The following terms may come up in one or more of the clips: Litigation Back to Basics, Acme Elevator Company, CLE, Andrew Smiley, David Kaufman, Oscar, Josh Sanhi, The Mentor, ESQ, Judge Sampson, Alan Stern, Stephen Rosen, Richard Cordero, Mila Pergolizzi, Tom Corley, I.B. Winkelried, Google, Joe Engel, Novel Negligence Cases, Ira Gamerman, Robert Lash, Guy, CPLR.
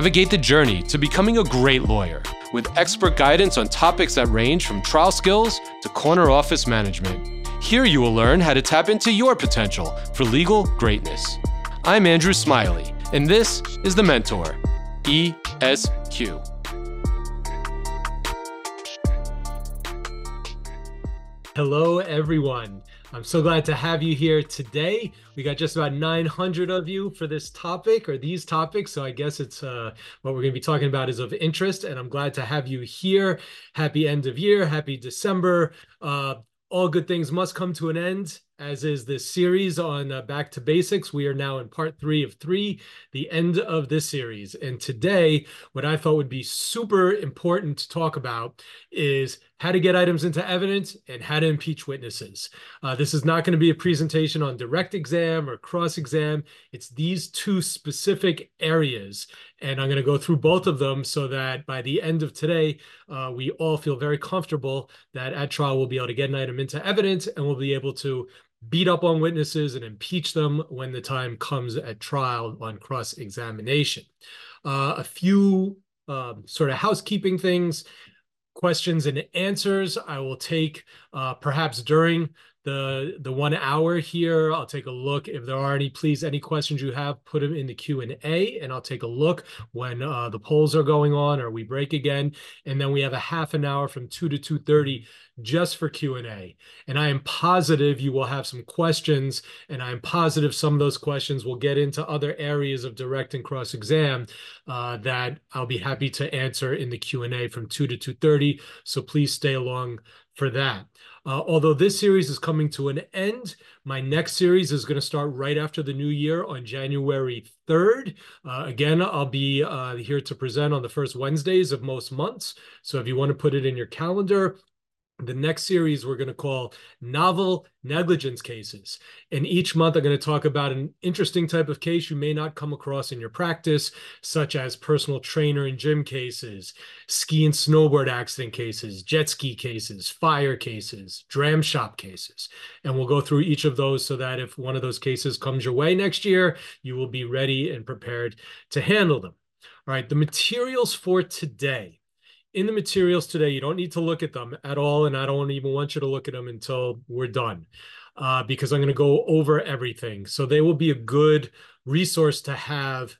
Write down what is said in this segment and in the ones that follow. Navigate the journey to becoming a great lawyer with expert guidance on topics that range from trial skills to corner office management. Here you will learn how to tap into your potential for legal greatness. I'm Andrew Smiley, and this is The Mentor, ESQ. Hello, everyone. I'm so glad to have you here today. We got just about 900 of you for this topic or these topics. So I guess it's what we're going to be talking about is of interest. And I'm glad to have you here. Happy end of year. Happy December. All good things must come to an end, as is this series on Back to Basics. We are now in part 3 of 3, the end of this series. And today, what I thought would be super important to talk about is how to get items into evidence and how to impeach witnesses. This is not going to be a presentation on direct exam or cross-exam. It's these two specific areas. And I'm going to go through both of them so that by the end of today, we all feel very comfortable that at trial we'll be able to get an item into evidence and we'll be able to beat up on witnesses and impeach them when the time comes at trial on cross-examination. A few sort of housekeeping things, questions and answers I will take perhaps during the 1 hour here. I'll take a look. If there are any, please, any questions you have, put them in the Q&A, and I'll take a look when the polls are going on or we break again. And then we have a half an hour from 2 to 2:30 just for Q&A. And I am positive you will have some questions, and I am positive some of those questions will get into other areas of direct and cross-exam that I'll be happy to answer in the Q&A from 2 to 2:30. So please stay along for that. Although this series is coming to an end, my next series is going to start right after the new year on January 3rd. Again, I'll be here to present on the first Wednesdays of most months. So if you want to put it in your calendar, the next series we're going to call Novel Negligence Cases. And each month I'm going to talk about an interesting type of case you may not come across in your practice, such as personal trainer and gym cases, ski and snowboard accident cases, jet ski cases, fire cases, dram shop cases. And we'll go through each of those so that if one of those cases comes your way next year, you will be ready and prepared to handle them. All right, the materials for today. In the materials today, you don't need to look at them at all, and I don't even want you to look at them until we're done because I'm going to go over everything. So they will be a good resource to have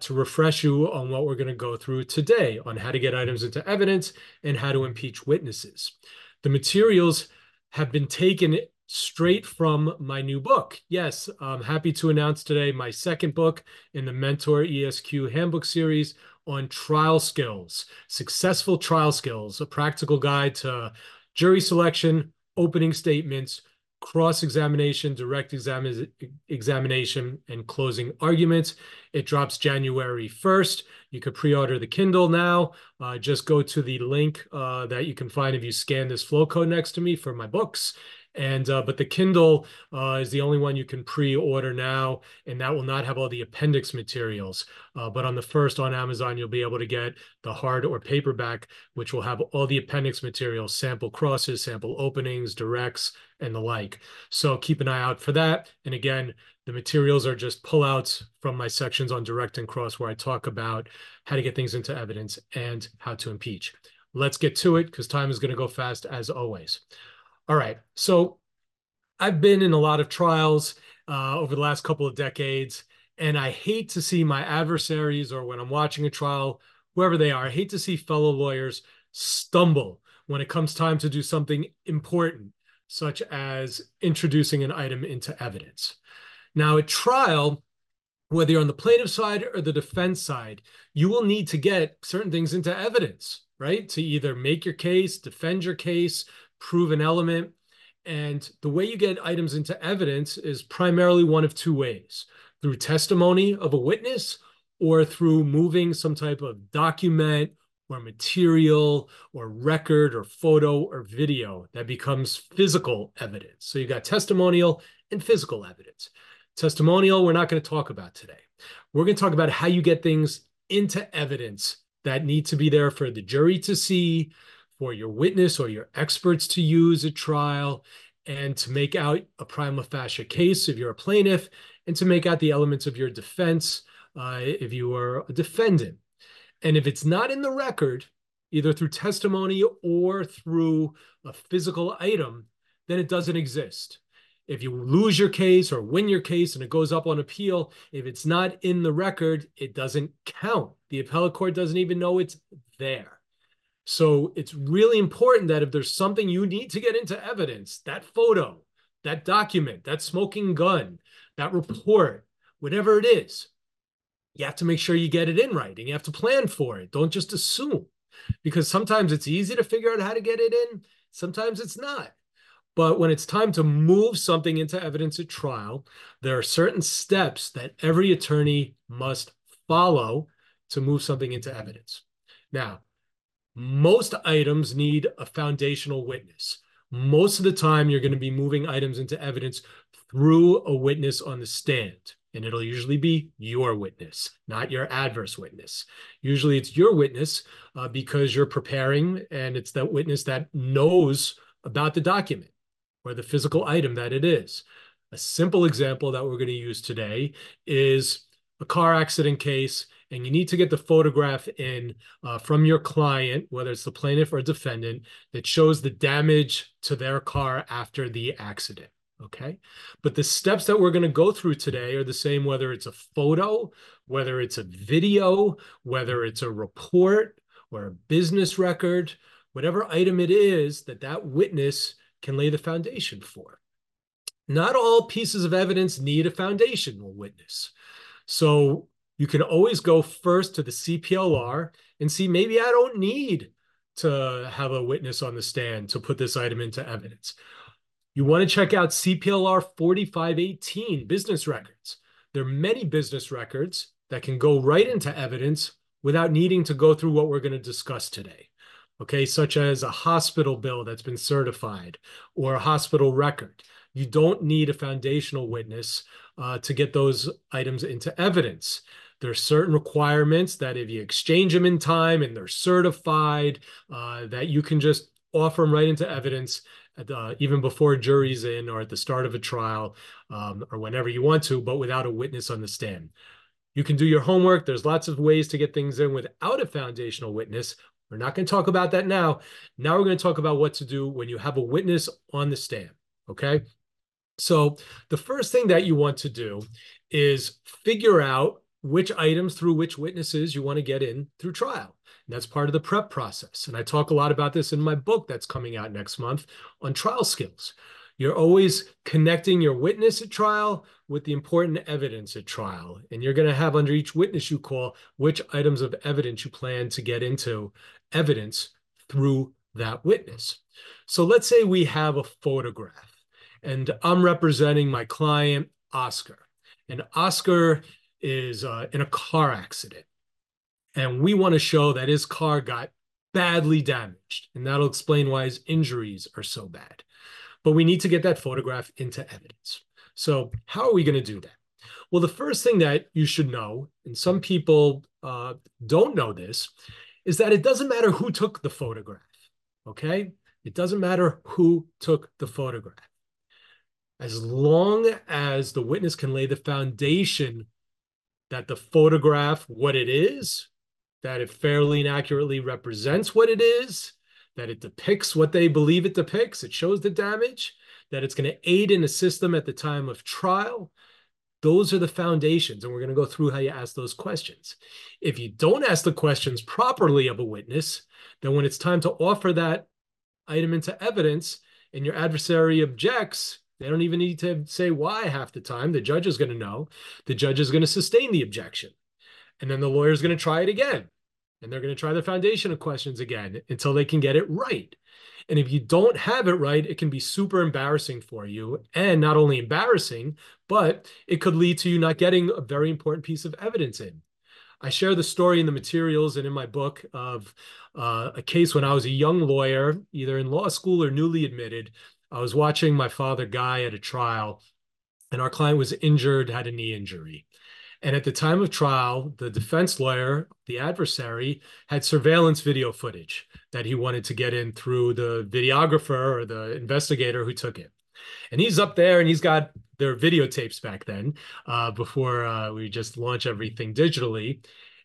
to refresh you on what we're going to go through today on how to get items into evidence and how to impeach witnesses. The materials have been taken straight from my new book. Yes, I'm happy to announce today my second book in the Mentor ESQ Handbook series, on trial skills, successful trial skills, a practical guide to jury selection, opening statements, cross-examination, direct examination, and closing arguments. It drops January 1st. You could pre-order the Kindle now. Just go to the link that you can find if you scan this flow code next to me for my books. And but the Kindle is the only one you can pre-order now, and that will not have all the appendix materials. But on the first on Amazon, you'll be able to get the hard or paperback, which will have all the appendix materials, sample crosses, sample openings, directs, and the like. So keep an eye out for that. And again, the materials are just pullouts from my sections on direct and cross where I talk about how to get things into evidence and how to impeach. Let's get to it because time is going to go fast as always. All right, so I've been in a lot of trials over the last couple of decades, and I hate to see my adversaries or when I'm watching a trial, whoever they are, I hate to see fellow lawyers stumble when it comes time to do something important, such as introducing an item into evidence. Now, at trial, whether you're on the plaintiff side or the defense side, you will need to get certain things into evidence, right? To either make your case, defend your case, prove an element. And the way you get items into evidence is primarily one of two ways, through testimony of a witness or through moving some type of document or material or record or photo or video that becomes physical evidence. So you got testimonial and physical evidence. Testimonial, we're not going to talk about today. We're going to talk about how you get things into evidence that need to be there for the jury to see, for your witness or your experts to use at trial, and to make out a prima facie case if you're a plaintiff, and to make out the elements of your defense if you are a defendant. And if it's not in the record, either through testimony or through a physical item, then it doesn't exist. If you lose your case or win your case and it goes up on appeal, if it's not in the record, it doesn't count. The appellate court doesn't even know it's there. So it's really important that if there's something you need to get into evidence, that photo, that document, that smoking gun, that report, whatever it is, you have to make sure you get it in writing. You have to plan for it. Don't just assume, because sometimes it's easy to figure out how to get it in. Sometimes it's not. But when it's time to move something into evidence at trial, there are certain steps that every attorney must follow to move something into evidence. Now, most items need a foundational witness. Most of the time, you're going to be moving items into evidence through a witness on the stand. And it'll usually be your witness, not your adverse witness. Usually it's your witness because you're preparing, and it's that witness that knows about the document or the physical item that it is. A simple example that we're going to use today is a car accident case, and you need to get the photograph in from your client, whether it's the plaintiff or defendant, that shows the damage to their car after the accident, okay? But the steps that we're going to go through today are the same, whether it's a photo, whether it's a video, whether it's a report or a business record, whatever item it is that that witness can lay the foundation for. Not all pieces of evidence need a foundational witness. So you can always go first to the CPLR and see, maybe I don't need to have a witness on the stand to put this item into evidence. You want to check out CPLR 4518, business records. There are many business records that can go right into evidence without needing to go through what we're going to discuss today. Okay, such as a hospital bill that's been certified or a hospital record. You don't need a foundational witness to get those items into evidence. There are certain requirements that if you exchange them in time and they're certified, that you can just offer them right into evidence at, even before a jury's in or at the start of a trial or whenever you want to, but without a witness on the stand. You can do your homework. There's lots of ways to get things in without a foundational witness. We're not going to talk about that now. Now we're going to talk about what to do when you have a witness on the stand, okay? So the first thing that you want to do is figure out which items through which witnesses you want to get in through trial. And that's part of the prep process. And I talk a lot about this in my book that's coming out next month on trial skills. You're always connecting your witness at trial with the important evidence at trial. And you're going to have under each witness you call which items of evidence you plan to get into evidence through that witness. So let's say we have a photograph and I'm representing my client, Oscar. And Oscar is in a car accident. And we want to show that his car got badly damaged. And that'll explain why his injuries are so bad. But we need to get that photograph into evidence. So how are we going to do that? Well, the first thing that you should know, and some people don't know this, is that it doesn't matter who took the photograph, okay? It doesn't matter who took the photograph. As long as the witness can lay the foundation that the photograph, what it is, that it fairly and accurately represents what it is, that it depicts what they believe it depicts, it shows the damage, that it's going to aid and assist them at the time of trial. Those are the foundations, and we're going to go through how you ask those questions. If you don't ask the questions properly of a witness, then when it's time to offer that item into evidence and your adversary objects, they don't even need to say why half the time. The judge is going to know. The judge is going to sustain the objection, and then the lawyer is going to try it again. And they're going to try the foundational questions again until they can get it right. And if you don't have it right, it can be super embarrassing for you. And not only embarrassing, but it could lead to you not getting a very important piece of evidence in. I share the story in the materials and in my book of a case when I was a young lawyer, either in law school or newly admitted. I was watching my father, Guy, at a trial, and our client was injured, had a knee injury. And at the time of trial, the defense lawyer, the adversary, had surveillance video footage that he wanted to get in through the videographer or the investigator who took it. And he's up there and he's got their videotapes back then before we just launch everything digitally.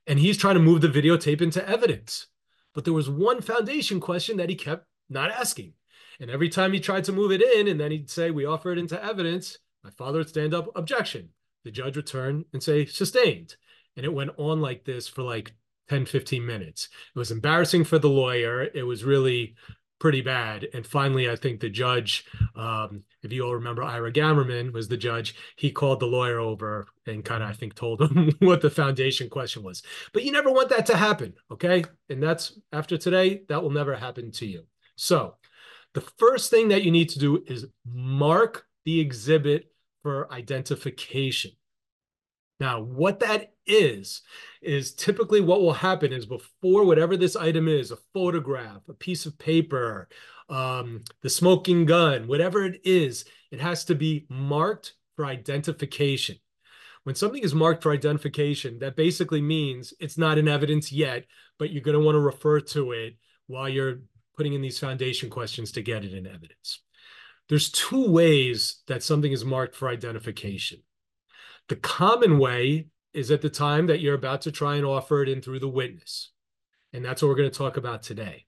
And he's trying to move the videotape into evidence. But there was one foundation question that he kept not asking. And every time he tried to move it in, and then he'd say, we offer it into evidence, my father would stand up, objection. The judge would turn and say, sustained. And it went on like this for like 10, 15 minutes. It was embarrassing for the lawyer. It was really pretty bad. And finally, I think the judge, if you all remember, Ira Gamerman was the judge. He called the lawyer over and kind of, I think, told him what the foundation question was. But you never want that to happen, okay? And that's, after today, that will never happen to you. So the first thing that you need to do is mark the exhibit for identification. Now, what that is typically what will happen is before whatever this item is, a photograph, a piece of paper, the smoking gun, whatever it is, it has to be marked for identification. When something is marked for identification, that basically means it's not in evidence yet, but you're going to want to refer to it while you're putting in these foundation questions to get it in evidence. There's two ways that something is marked for identification. The common way is at the time that you're about to try and offer it in through the witness. And that's what we're going to talk about today.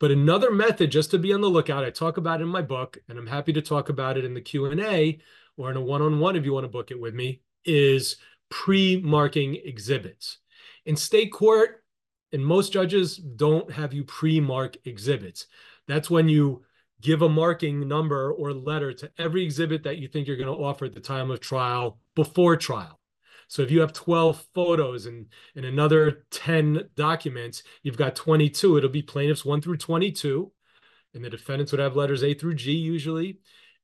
But another method, just to be on the lookout, I talk about it in my book, and I'm happy to talk about it in the Q&A or in a one-on-one if you want to book it with me, is pre-marking exhibits. In state court, and most judges don't have you pre-mark exhibits. That's when you give a marking number or letter to every exhibit that you think you're going to offer at the time of trial before trial. So if you have 12 photos and another 10 documents, you've got 22. It'll be plaintiffs 1 through 22, and the defendants would have letters A through G usually,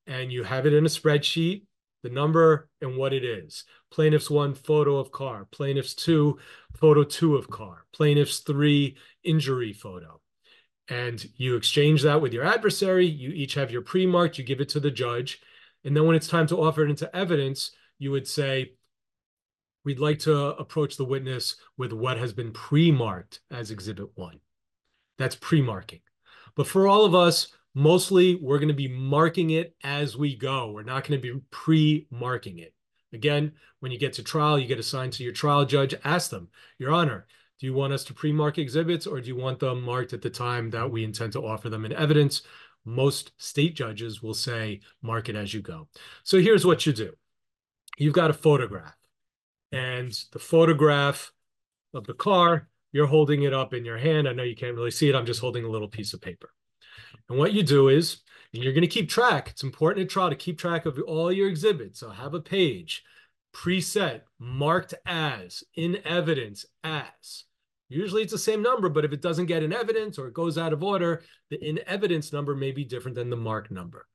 and you have it in a spreadsheet, the number and what it is. Plaintiffs 1, photo of car. Plaintiffs 2, photo 2 of car. Plaintiffs 3, injury photo. And you exchange that with your adversary. You each have your pre-marked, you give it to the judge. And then when it's time to offer it into evidence, you would say, we'd like to approach the witness with what has been pre-marked as Exhibit 1. That's pre-marking. But for all of us, mostly we're going to be marking it as we go. We're not going to be pre-marking it. Again, when you get to trial, you get assigned to your trial judge. Ask them, Your Honor, do you want us to pre-mark exhibits, or do you want them marked at the time that we intend to offer them in evidence? Most state judges will say, mark it as you go. So here's what you do. You've got a photograph, and the photograph of the car, you're holding it up in your hand. I know you can't really see it. I'm just holding a little piece of paper. And what you do is, and you're going to keep track. It's important at trial to keep track of all your exhibits. So have a page, preset, marked as, in evidence, as. Usually it's the same number, but if it doesn't get in evidence or it goes out of order, the in evidence number may be different than the mark number.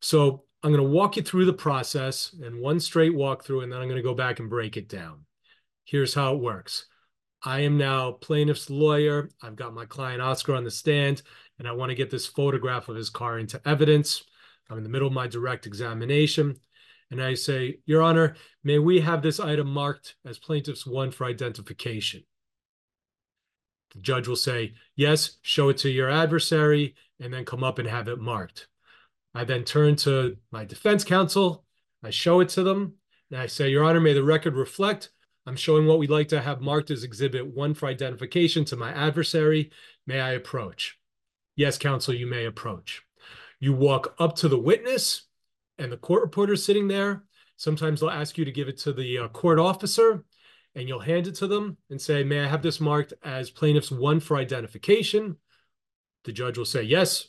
So I'm going to walk you through the process in one straight walkthrough, and then I'm going to go back and break it down. Here's how it works. I am now plaintiff's lawyer. I've got my client Oscar on the stand, and I want to get this photograph of his car into evidence. I'm in the middle of my direct examination. And I say, Your Honor, may we have this item marked as plaintiff's 1 for identification? The judge will say, yes, show it to your adversary, and then come up and have it marked. I then turn to my defense counsel. I show it to them, and I say, Your Honor, may the record reflect. I'm showing what we'd like to have marked as Exhibit 1 for identification to my adversary. May I approach? Yes, counsel, you may approach. You walk up to the witness, and the court reporter's sitting there. Sometimes they'll ask you to give it to the court officer, and you'll hand it to them and say, may I have this marked as plaintiff's 1 for identification? The judge will say, yes,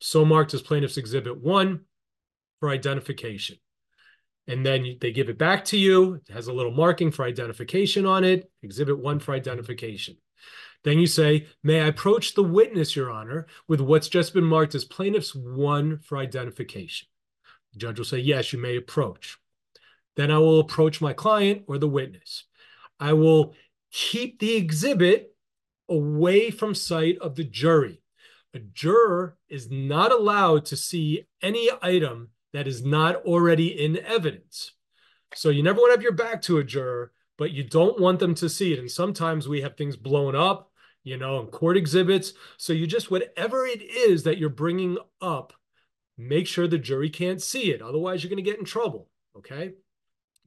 so marked as plaintiff's exhibit 1 for identification. And then they give it back to you. It has a little marking for identification on it, exhibit 1 for identification. Then you say, may I approach the witness, Your Honor, with what's just been marked as plaintiff's 1 for identification? The judge will say, yes, you may approach. Then I will approach my client or the witness. I will keep the exhibit away from sight of the jury. A juror is not allowed to see any item that is not already in evidence. So you never want to have your back to a juror, but you don't want them to see it. And sometimes we have things blown up, in court exhibits. So you just, whatever it is that you're bringing up, make sure the jury can't see it. Otherwise, you're going to get in trouble, okay?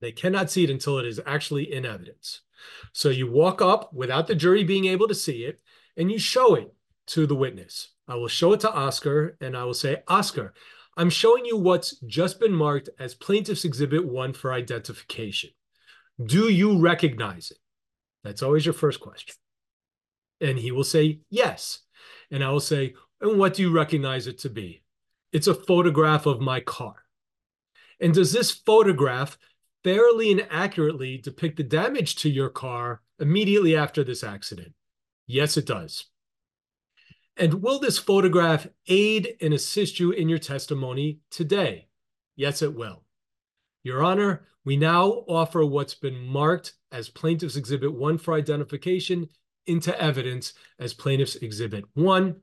They cannot see it until it is actually in evidence. So you walk up without the jury being able to see it, and you show it to the witness. I will show it to Oscar, and I will say, Oscar, I'm showing you what's just been marked as Plaintiff's Exhibit 1 for identification. Do you recognize it? That's always your first question. And he will say, yes. And I will say, and what do you recognize it to be? It's a photograph of my car. And does this photograph fairly and accurately depict the damage to your car immediately after this accident? Yes, it does. And will this photograph aid and assist you in your testimony today? Yes, it will. Your Honor, we now offer what's been marked as Plaintiff's Exhibit 1 for identification into evidence as Plaintiff's Exhibit 1.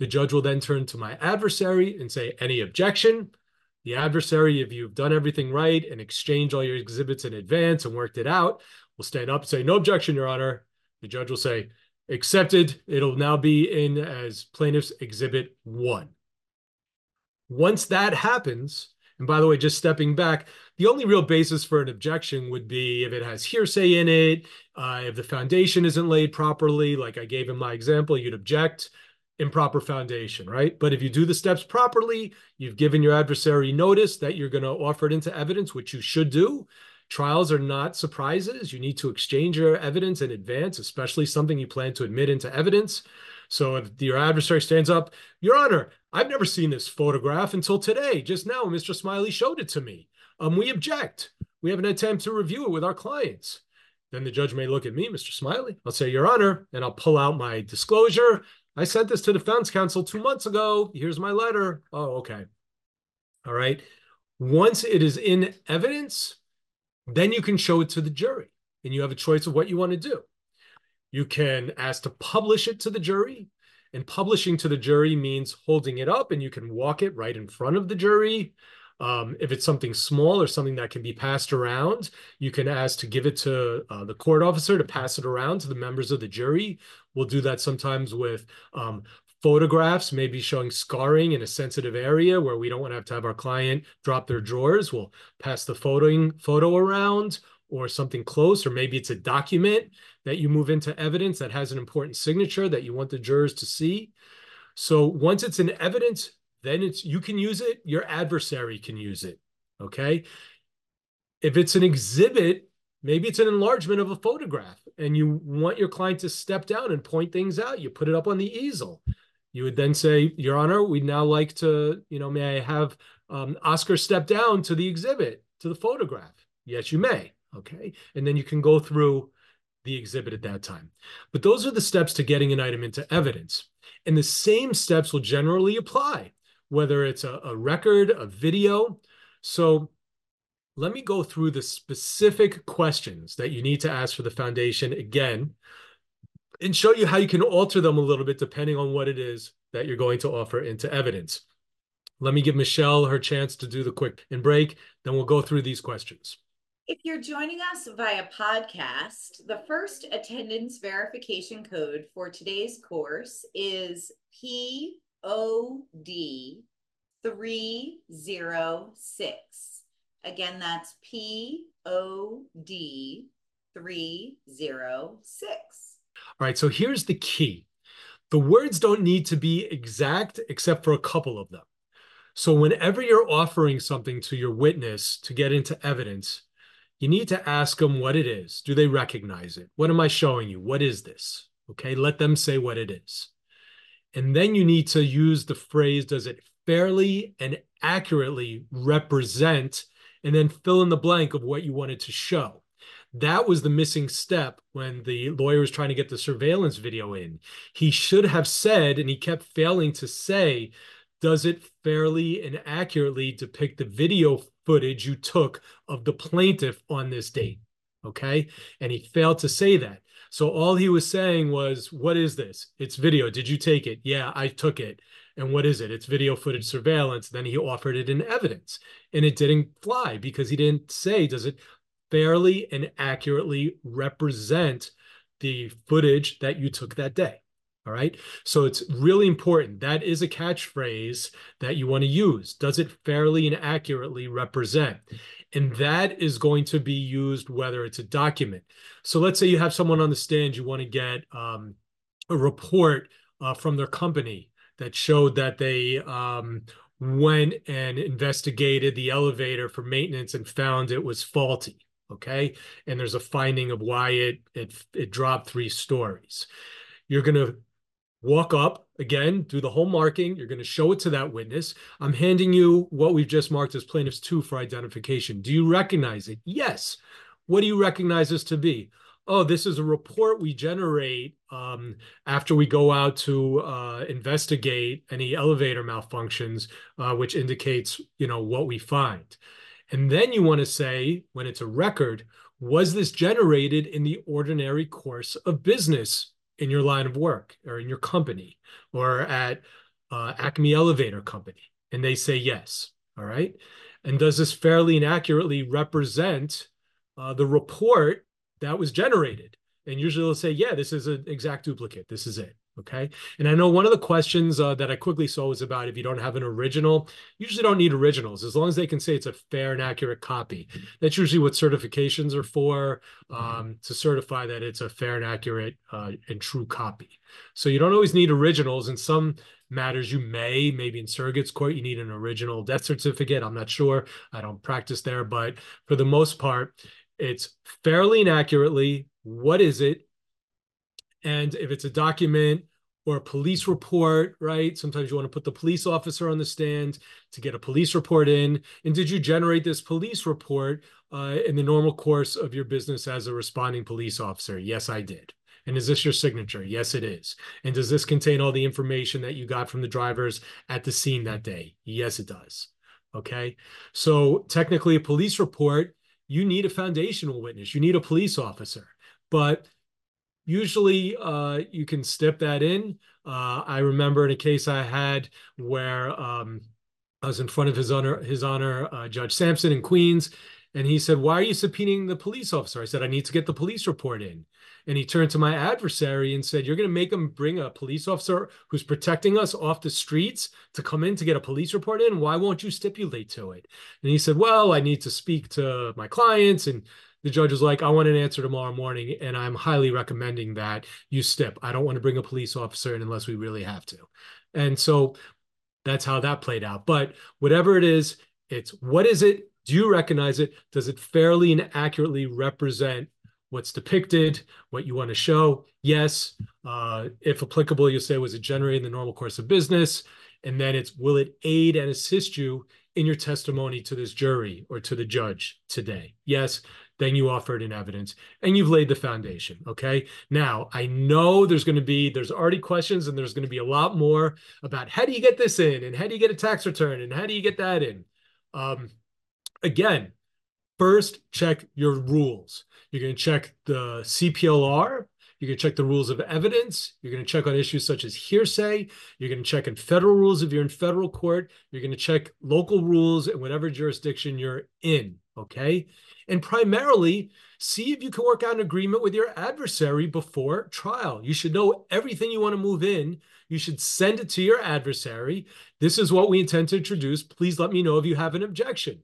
The judge will then turn to my adversary and say, any objection? The adversary, if you've done everything right and exchanged all your exhibits in advance and worked it out, will stand up and say, no objection, Your Honor. The judge will say, accepted. It'll now be in as Plaintiff's Exhibit 1. Once that happens, and by the way, just stepping back, the only real basis for an objection would be if it has hearsay in it, if the foundation isn't laid properly, like I gave in my example, you'd object. Improper foundation, right? But if you do the steps properly, you've given your adversary notice that you're going to offer it into evidence, which you should do. Trials are not surprises. You need to exchange your evidence in advance, especially something you plan to admit into evidence. So if your adversary stands up, Your Honor, I've never seen this photograph until today. Just now, Mr. Smiley showed it to me. We object. We have an attempt to review it with our clients. Then the judge may look at me, Mr. Smiley. I'll say, Your Honor, and I'll pull out my disclosure. I sent this to defense counsel 2 months ago. Here's my letter. Oh, okay. All right. Once it is in evidence, then you can show it to the jury and you have a choice of what you want to do. You can ask to publish it to the jury, and publishing to the jury means holding it up and you can walk it right in front of the jury. If it's something small or something that can be passed around, you can ask to give it to the court officer to pass it around to the members of the jury. We'll do that sometimes with photographs, maybe showing scarring in a sensitive area where we don't want to have our client drop their drawers. We'll pass the photo around or something close, or maybe it's a document that you move into evidence that has an important signature that you want the jurors to see. So once it's in evidence, then you can use it, your adversary can use it, okay? If it's an exhibit, maybe it's an enlargement of a photograph and you want your client to step down and point things out. You put it up on the easel. You would then say, Your Honor, we'd now like to, may I have Oscar step down to the exhibit, to the photograph? Yes, you may, okay? And then you can go through the exhibit at that time. But those are the steps to getting an item into evidence. And the same steps will generally apply, whether it's a record, a video. So let me go through the specific questions that you need to ask for the foundation again and show you how you can alter them a little bit depending on what it is that you're going to offer into evidence. Let me give Michelle her chance to do the quick and break, then we'll go through these questions. If you're joining us via podcast, the first attendance verification code for today's course is POD 306. Again, that's POD 306. All right, so here's the key. The words don't need to be exact except for a couple of them. So whenever you're offering something to your witness to get into evidence, you need to ask them what it is. Do they recognize it? What am I showing you? What is this? Okay, let them say what it is. And then you need to use the phrase, does it fairly and accurately represent, and then fill in the blank of what you wanted to show. That was the missing step when the lawyer was trying to get the surveillance video in. He should have said, and he kept failing to say, does it fairly and accurately depict the video footage you took of the plaintiff on this date? Okay. And he failed to say that. So all he was saying was, what is this? It's video. Did you take it? Yeah, I took it. And what is it? It's video footage surveillance. Then he offered it in evidence and it didn't fly because he didn't say, does it fairly and accurately represent the footage that you took that day? All right. So it's really important. That is a catchphrase that you want to use. Does it fairly and accurately represent? And that is going to be used whether it's a document. So let's say you have someone on the stand, you want to get a report from their company that showed that they went and investigated the elevator for maintenance and found it was faulty, okay? And there's a finding of why it dropped 3 stories. You're going to walk up, again, do the whole marking. You're going to show it to that witness. I'm handing you what we've just marked as plaintiffs 2 for identification. Do you recognize it? Yes. What do you recognize this to be? Oh, this is a report we generate after we go out to investigate any elevator malfunctions, which indicates, you know, what we find. And then you want to say, when it's a record, was this generated in the ordinary course of business in your line of work or in your company or at Acme Elevator Company? And they say yes, all right? And does this fairly and accurately represent the report that was generated? And usually they'll say, yeah, this is an exact duplicate. This is it, okay? And I know one of the questions that I quickly saw was about if you don't have an original. You usually don't need originals as long as they can say it's a fair and accurate copy. That's usually what certifications are for, to certify that it's a fair and accurate and true copy. So you don't always need originals. In some matters you may, maybe in surrogate's court, you need an original death certificate. I'm not sure. I don't practice there, but for the most part, it's fairly and accurately, what is it? And if it's a document or a police report, right? Sometimes you want to put the police officer on the stand to get a police report in. And did you generate this police report in the normal course of your business as a responding police officer? Yes, I did. And is this your signature? Yes, it is. And does this contain all the information that you got from the drivers at the scene that day? Yes, it does. Okay. So technically a police report, you need a foundational witness. You need a police officer. But usually you can step that in. I remember in a case I had where I was in front of his honor, Judge Sampson in Queens. And he said, why are you subpoenaing the police officer? I said, I need to get the police report in. And he turned to my adversary and said, you're going to make him bring a police officer who's protecting us off the streets to come in to get a police report in? Why won't you stipulate to it? And he said, well, I need to speak to my clients. And the judge was like, I want an answer tomorrow morning. And I'm highly recommending that you stip. I don't want to bring a police officer in unless we really have to. And so that's how that played out. But whatever it is, it's what is it? Do you recognize it? Does it fairly and accurately represent what's depicted, what you want to show? Yes. If applicable, you'll say, was it generated in the normal course of business? And then it's, will it aid and assist you in your testimony to this jury or to the judge today? Yes. Then you offer it in evidence and you've laid the foundation. Okay. Now I know there's already questions and there's going to be a lot more about how do you get this in and how do you get a tax return and how do you get that in? Again, first, check your rules. You're going to check the CPLR. You're going to check the rules of evidence. You're going to check on issues such as hearsay. You're going to check in federal rules if you're in federal court. You're going to check local rules in whatever jurisdiction you're in, okay? And primarily, see if you can work out an agreement with your adversary before trial. You should know everything you want to move in. You should send it to your adversary. This is what we intend to introduce. Please let me know if you have an objection.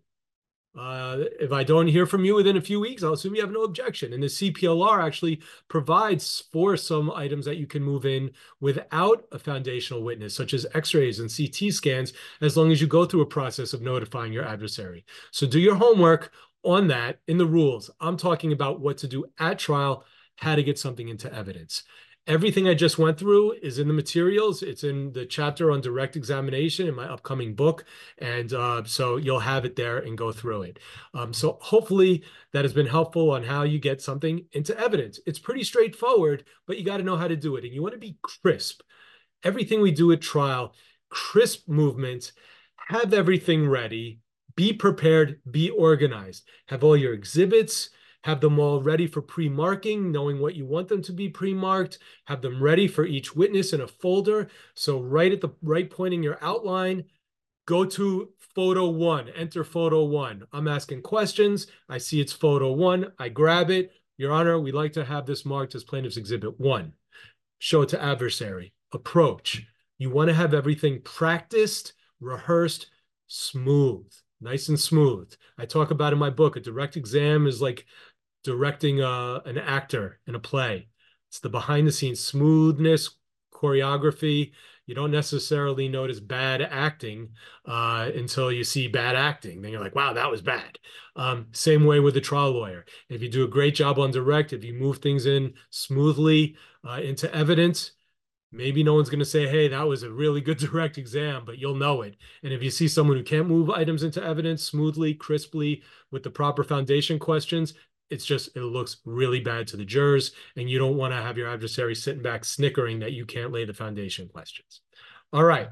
If I don't hear from you within a few weeks, I'll assume you have no objection. And the CPLR actually provides for some items that you can move in without a foundational witness, such as x-rays and CT scans, as long as you go through a process of notifying your adversary. So do your homework on that in the rules. I'm talking about what to do at trial, how to get something into evidence. Everything I just went through is in the materials. It's in the chapter on direct examination in my upcoming book. And so you'll have it there and go through it. So hopefully that has been helpful on how you get something into evidence. It's pretty straightforward, but you got to know how to do it. And you want to be crisp. Everything we do at trial, crisp movements, have everything ready, be prepared, be organized, have all your exhibits, have them all ready for pre-marking, knowing what you want them to be pre-marked, have them ready for each witness in a folder. So right at the right point in your outline, go to photo one, enter photo one. I'm asking questions. I see it's photo one. I grab it. Your Honor, we'd like to have this marked as plaintiff's exhibit 1. Show it to adversary. Approach. You want to have everything practiced, rehearsed, smooth. nice and smooth. I talk about in my book, a direct exam is like directing an actor in a play. It's the behind the scenes smoothness, choreography. You don't necessarily notice bad acting until you see bad acting. Then you're like, wow, that was bad. Same way with the trial lawyer. If you do a great job on direct, if you move things in smoothly into evidence, maybe no one's going to say, hey, that was a really good direct exam, but you'll know it. And if you see someone who can't move items into evidence smoothly, crisply, with the proper foundation questions, it's just, it looks really bad to the jurors, and you don't want to have your adversary sitting back snickering that you can't lay the foundation questions. All right.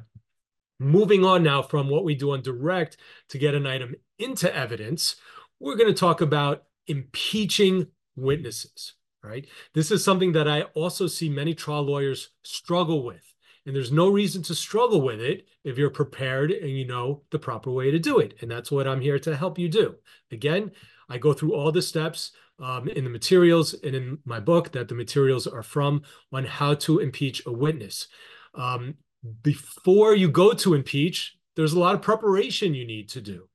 Moving on now from what we do on direct to get an item into evidence, we're going to talk about impeaching witnesses, right? This is something that I also see many trial lawyers struggle with, and there's no reason to struggle with it if you're prepared and you know the proper way to do it. And that's what I'm here to help you do. Again, I go through all the steps in the materials and in my book that the materials are from on how to impeach a witness. Before you go to impeach, there's a lot of preparation you need to do.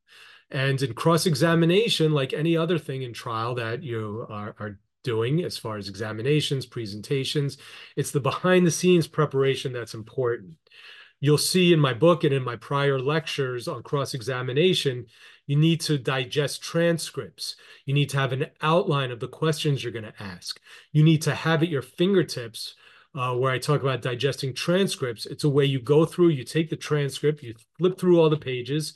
And in cross-examination, like any other thing in trial that you are doing as far as examinations, presentations, it's the behind-the-scenes preparation that's important. You'll see in my book and in my prior lectures on cross-examination, you need to digest transcripts. You need to have an outline of the questions you're going to ask. You need to have at your fingertips where I talk about digesting transcripts. It's a way you go through, you take the transcript, you flip through all the pages.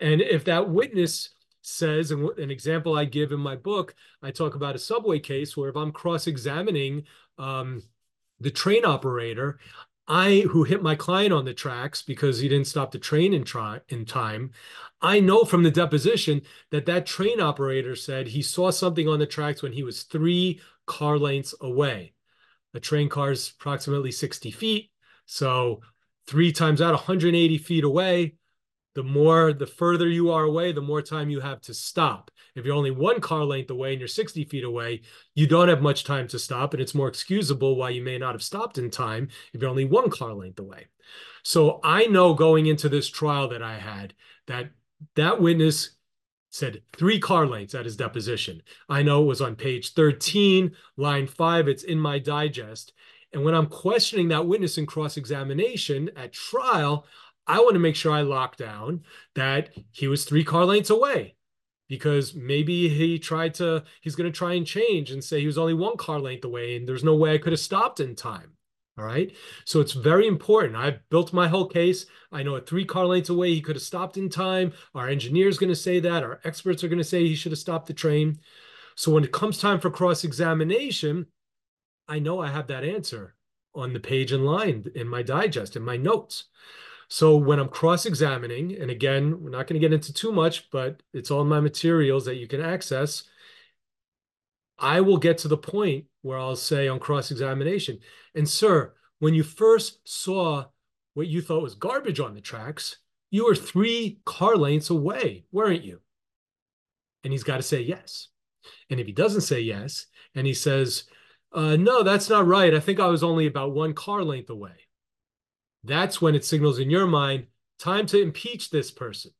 And if that witness says, and an example I give in my book, I talk about a subway case where if I'm cross-examining the train operator, who hit my client on the tracks because he didn't stop the train in time, I know from the deposition that that train operator said he saw something on the tracks when he was 3 car lengths away. A train car is approximately 60 feet. So 3 times out, 180 feet away. The further you are away, the more time you have to stop. If you're only 1 car length away and you're 60 feet away, you don't have much time to stop, and it's more excusable why you may not have stopped in time if you're only 1 car length away. So I know going into this trial that I had that witness said 3 car lengths at his deposition. I know it was on page 13, line 5. It's in my digest. And when I'm questioning that witness in cross-examination at trial, I want to make sure I lock down that he was 3 car lengths away, because maybe he's going to try and change and say he was only 1 car length away and there's no way I could have stopped in time. All right. So it's very important. I've built my whole case. I know at 3 car lengths away, he could have stopped in time. Our engineer is going to say that. Our experts are going to say he should have stopped the train. So when it comes time for cross-examination, I know I have that answer on the page and line in my digest, in my notes. So when I'm cross-examining, and again, we're not going to get into too much, but it's all in my materials that you can access, I will get to the point where I'll say on cross-examination, and sir, when you first saw what you thought was garbage on the tracks, you were 3 car lengths away, weren't you? And he's got to say yes. And if he doesn't say yes, and he says, no, that's not right. I think I was only about 1 car length away. That's when it signals in your mind, time to impeach this person,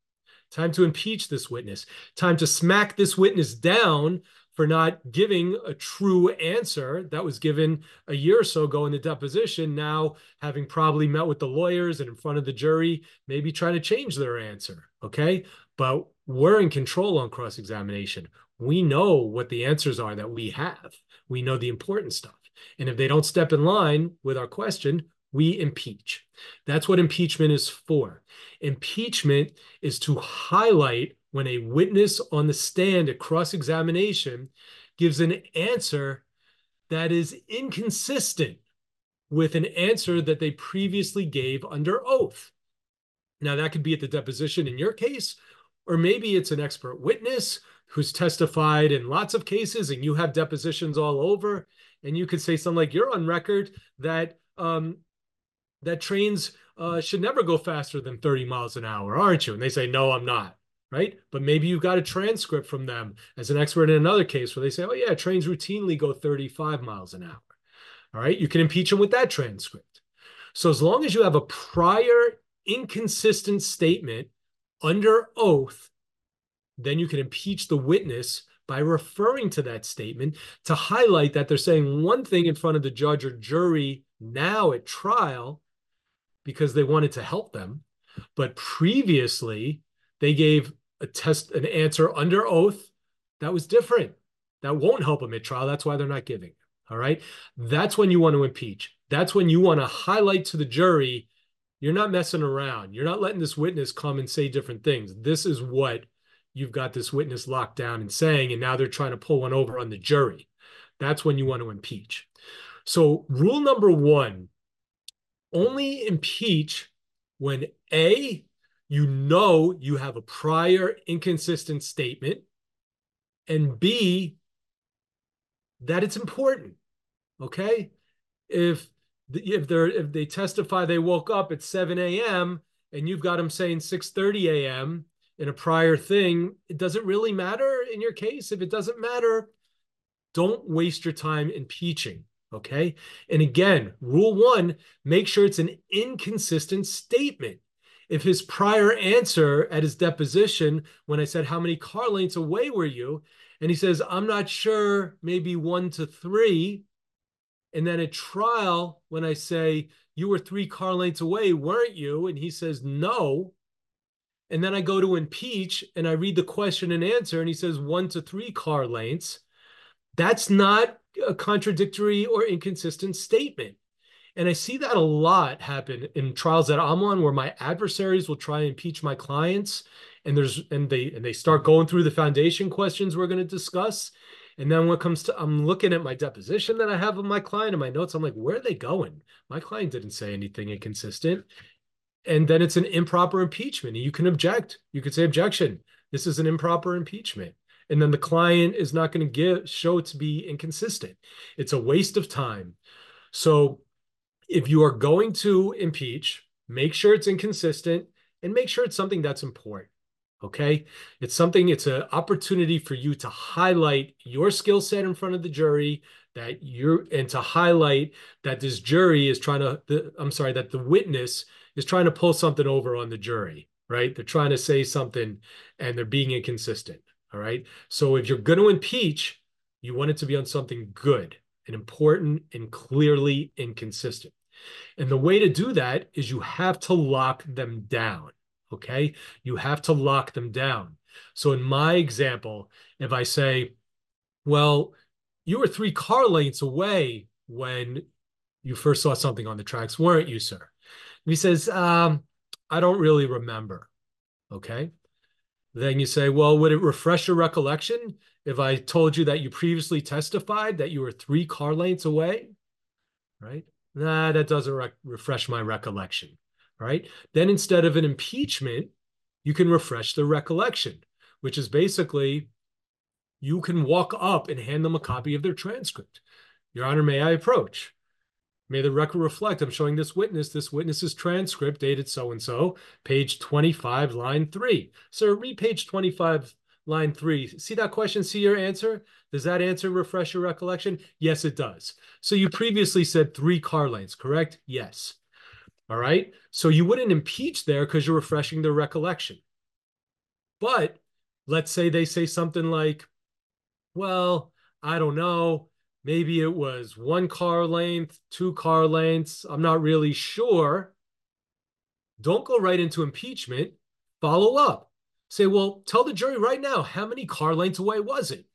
time to impeach this witness, time to smack this witness down for not giving a true answer that was given a year or so ago in the deposition. Now, having probably met with the lawyers and in front of the jury, maybe trying to change their answer, okay? But we're in control on cross-examination. We know what the answers are that we have. We know the important stuff. And if they don't step in line with our question, we impeach. That's what impeachment is for. Impeachment is to highlight when a witness on the stand at cross-examination gives an answer that is inconsistent with an answer that they previously gave under oath. Now, that could be at the deposition in your case, or maybe it's an expert witness who's testified in lots of cases and you have depositions all over, and you could say something like, you're on record that that trains should never go faster than 30 miles an hour, aren't you? And they say, no, I'm not, right? But maybe you've got a transcript from them as an expert in another case where they say, oh yeah, trains routinely go 35 miles an hour, all right? You can impeach them with that transcript. So as long as you have a prior inconsistent statement under oath Then you can impeach the witness by referring to that statement to highlight that they're saying one thing in front of the judge or jury now at trial because they wanted to help them. But previously, they gave a test, an answer under oath that was different. That won't help them at trial. That's why they're not giving. All right. That's when you want to impeach. That's when you want to highlight to the jury, you're not messing around. You're not letting this witness come and say different things. This is what you've got this witness locked down and saying, and now they're trying to pull one over on the jury. That's when you want to impeach. So rule number one, only impeach when A, you know you have a prior inconsistent statement, and B, that it's important, okay? If they testify they woke up at 7 a.m. and you've got them saying 6:30 a.m. in a prior thing, it doesn't really matter in your case. If it doesn't matter, don't waste your time impeaching, okay? And again, rule one, make sure it's an inconsistent statement. If his prior answer at his deposition, when I said, how many car lengths away were you? And he says, I'm not sure, maybe 1 to 3. And then at trial, when I say, you were 3 car lengths away, weren't you? And he says, no. And then I go to impeach and I read the question and answer and he says 1 to 3 car lengths. That's not a contradictory or inconsistent statement. And I see that a lot happen in trials that I'm on where my adversaries will try and impeach my clients and they start going through the foundation questions we're going to discuss. And then when it comes to, I'm looking at my deposition that I have of my client and my notes, I'm like, where are they going? My client didn't say anything inconsistent. And then it's an improper impeachment. You can object. You could say objection. This is an improper impeachment. And then the client is not going to show it to be inconsistent. It's a waste of time. So if you are going to impeach, make sure it's inconsistent and make sure it's something that's important, okay? It's something, it's an opportunity for you to highlight your skill set in front of the jury that you're, and to highlight that this jury is trying to, that the witness is trying to pull something over on the jury, right? They're trying to say something and they're being inconsistent, all right? So if you're going to impeach, you want it to be on something good and important and clearly inconsistent. And the way to do that is you have to lock them down, okay? You have to lock them down. So in my example, if I say, well, you were 3 car lengths away when you first saw something on the tracks, weren't you, sir? And he says, I don't really remember, okay? Then you say, well, would it refresh your recollection if I told you that you previously testified that you were 3 car lengths away, right? Nah, that doesn't refresh my recollection, right? Then instead of an impeachment, you can refresh the recollection, which is basically you can walk up and hand them a copy of their transcript. Your Honor, may I approach? May the record reflect, I'm showing this witness's transcript dated so-and-so, page 25, line 3. Sir, read page 25, line 3. See that question? See your answer? Does that answer refresh your recollection? Yes, it does. So you previously said 3 car lengths, correct? Yes. All right. So you wouldn't impeach there because you're refreshing their recollection. But let's say they say something like, well, I don't know. Maybe it was 1 car length, 2 car lengths. I'm not really sure. Don't go right into impeachment. Follow up. Say, well, tell the jury right now, how many car lengths away was it?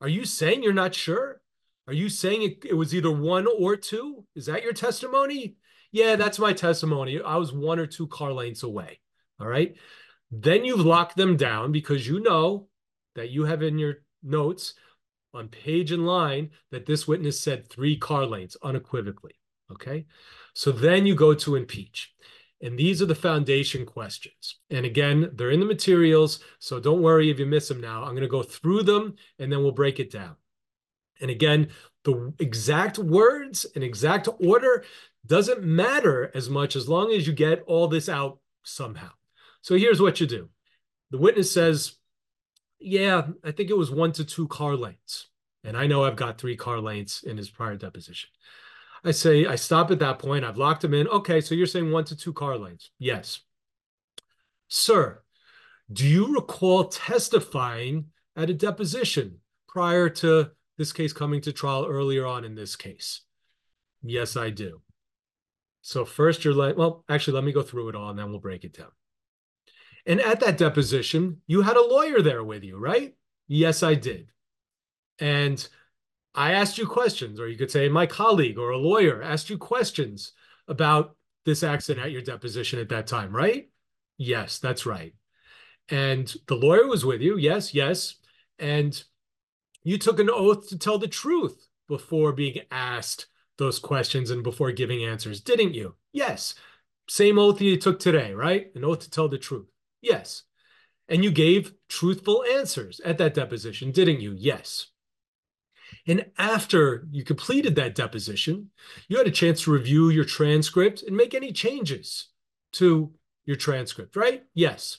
Are you saying you're not sure? Are you saying it was either 1 or 2? Is that your testimony? Yeah, that's my testimony. I was 1 or 2 car lengths away. All right. Then you've locked them down because you know that you have in your notes on page and line that this witness said 3 car lengths unequivocally. Okay. So then you go to impeach. And these are the foundation questions. And again, they're in the materials, so don't worry if you miss them now. I'm going to go through them, and then we'll break it down. And again, the exact words and exact order doesn't matter as much as long as you get all this out somehow. So here's what you do. The witness says, yeah, I think it was 1 to 2 car lengths. And I know I've got 3 car lengths in his prior deposition. I say, I stop at that point. I've locked him in. Okay, so you're saying 1 to 2 car lengths. Yes. Sir, Do you recall testifying at a deposition prior to this case coming to trial earlier on in this case? Yes, I do. So first you're like, well, actually, let me go through it all and then we'll break it down. And at that deposition, you had a lawyer there with you, right? Yes, I did. And I asked you questions, or you could say my colleague or a lawyer asked you questions about this accident at your deposition at that time, right? Yes, that's right. And the lawyer was with you, yes, yes. And you took an oath to tell the truth before being asked those questions and before giving answers, didn't you? Yes. Same oath you took today, right? An oath to tell the truth. Yes. And you gave truthful answers at that deposition, didn't you? Yes. And after you completed that deposition, you had a chance to review your transcript and make any changes to your transcript, right? Yes.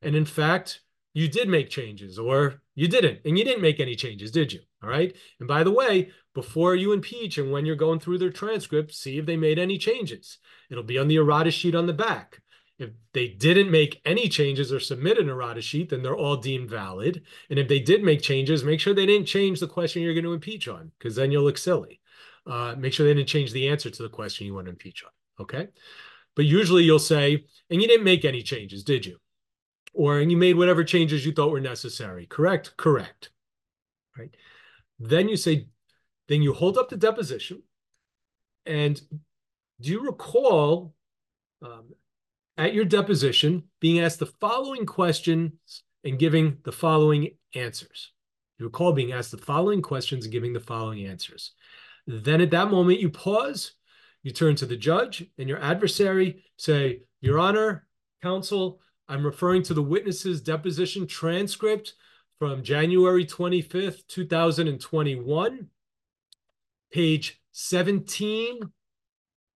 And in fact, you did make changes, or you didn't, and you didn't make any changes, did you? All right. And by the way, before you impeach and when you're going through their transcript, see if they made any changes. It'll be on the errata sheet on the back. If they didn't make any changes or submit an errata sheet, then they're all deemed valid. And if they did make changes, make sure they didn't change the question you're going to impeach on, because then you'll look silly. Make sure they didn't change the answer to the question you want to impeach on, okay? But usually you'll say, and you didn't make any changes, did you? Or, and you made whatever changes you thought were necessary, correct? Correct, right? Then you say, then you hold up the deposition, and do you recall at your deposition being asked the following questions and giving the following answers? You recall being asked the following questions and giving the following answers. Then at that moment, you pause, you turn to the judge and your adversary, say, Your Honor, counsel, I'm referring to the witness's deposition transcript from January 25th, 2021, page 17,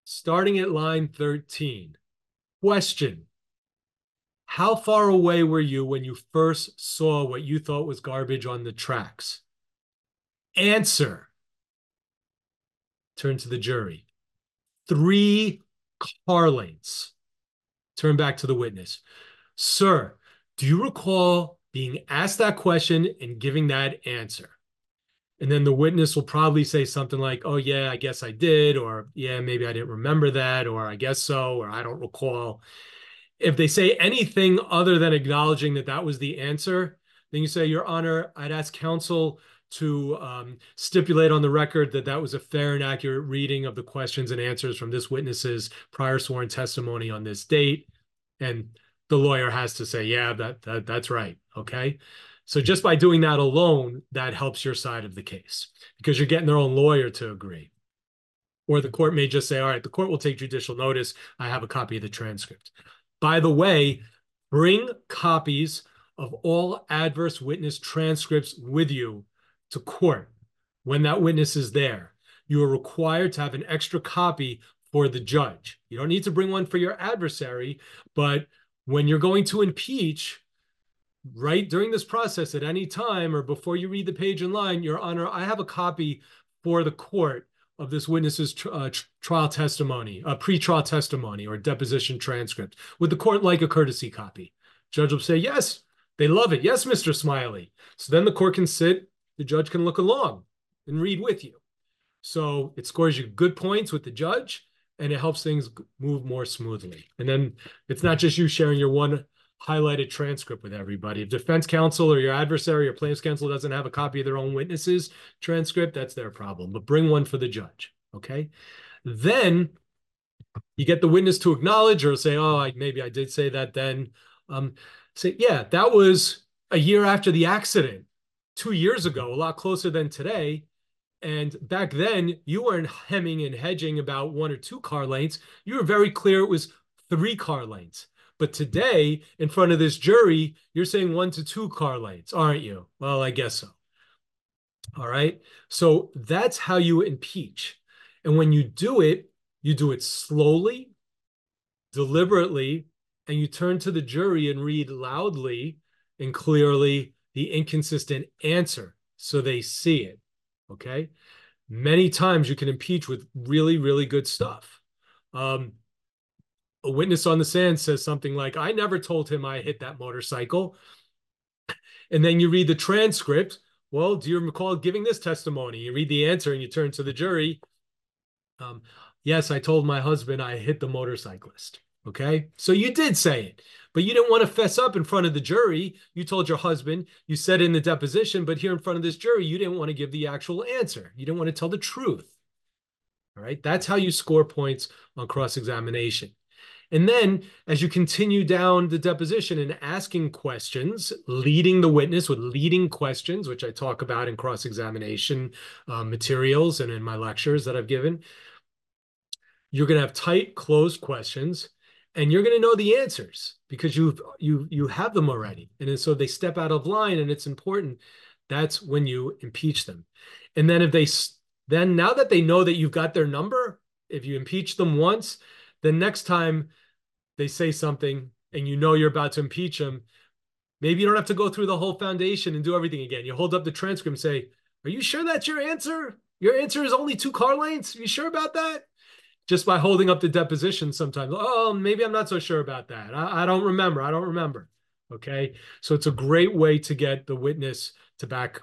starting at line 13. Question, how far away were you when you first saw what you thought was garbage on the tracks? Answer, turn to the jury, 3 car lengths. Turn back to the witness. Sir, do you recall being asked that question and giving that answer? And then the witness will probably say something like, oh, yeah, I guess I did, or yeah, maybe I didn't remember that, or I guess so, or I don't recall. If they say anything other than acknowledging that that was the answer, then you say, Your Honor, I'd ask counsel to stipulate on the record that that was a fair and accurate reading of the questions and answers from this witness's prior sworn testimony on this date. And the lawyer has to say, yeah, that's right, okay? So just by doing that alone, that helps your side of the case because you're getting their own lawyer to agree. Or the court may just say, all right, the court will take judicial notice. I have a copy of the transcript. By the way, bring copies of all adverse witness transcripts with you to court when that witness is there. You are required to have an extra copy for the judge. You don't need to bring one for your adversary, but when you're going to impeach, right during this process at any time or before you read the page in line, Your Honor, I have a copy for the court of this witness's trial testimony, pre-trial testimony or deposition transcript. Would the court like a courtesy copy? Judge will say, yes, they love it. Yes, Mr. Smiley. So then the court can sit, the judge can look along and read with you. So it scores you good points with the judge and it helps things move more smoothly. And then it's not just you sharing your one highlighted transcript with everybody. If defense counsel or your adversary or plaintiff's counsel doesn't have a copy of their own witness's transcript, that's their problem, but bring one for the judge, okay? Then you get the witness to acknowledge or say, oh, maybe I did say that then. Say, yeah, that was a year after the accident. 2 years ago, a lot closer than today. And back then, you weren't hemming and hedging about 1 or 2 car lengths. You were very clear it was 3 car lengths. But today, in front of this jury, you're saying 1 to 2 car lengths, aren't you? Well, I guess so. All right. So that's how you impeach. And when you do it slowly, deliberately, and you turn to the jury and read loudly and clearly the inconsistent answer so they see it, okay? Many times you can impeach with really, really good stuff. a witness on the stand says something like, I never told him I hit that motorcycle. And then you read the transcript. Well, do you recall giving this testimony? You read the answer and you turn to the jury. Yes, I told my husband I hit the motorcyclist. Okay, so you did say it, but you didn't want to fess up in front of the jury. You told your husband, you said in the deposition, but here in front of this jury, you didn't want to give the actual answer. You didn't want to tell the truth. All right, that's how you score points on cross-examination. And then as you continue down the deposition and asking questions, leading the witness with leading questions, which I talk about in cross-examination materials and in my lectures that I've given, you're going to have tight, closed questions. And you're going to know the answers because you have them already. And so they step out of line and it's important. That's when you impeach them. And then if they, then now that they know that you've got their number, if you impeach them once, the next time they say something and you know you're about to impeach them, maybe you don't have to go through the whole foundation and do everything again. You hold up the transcript and say, are you sure that's your answer? Your answer is only 2 car lengths. Are you sure about that? Just by holding up the deposition sometimes. Oh, maybe I'm not so sure about that. I don't remember. I don't remember. Okay. So it's a great way to get the witness to back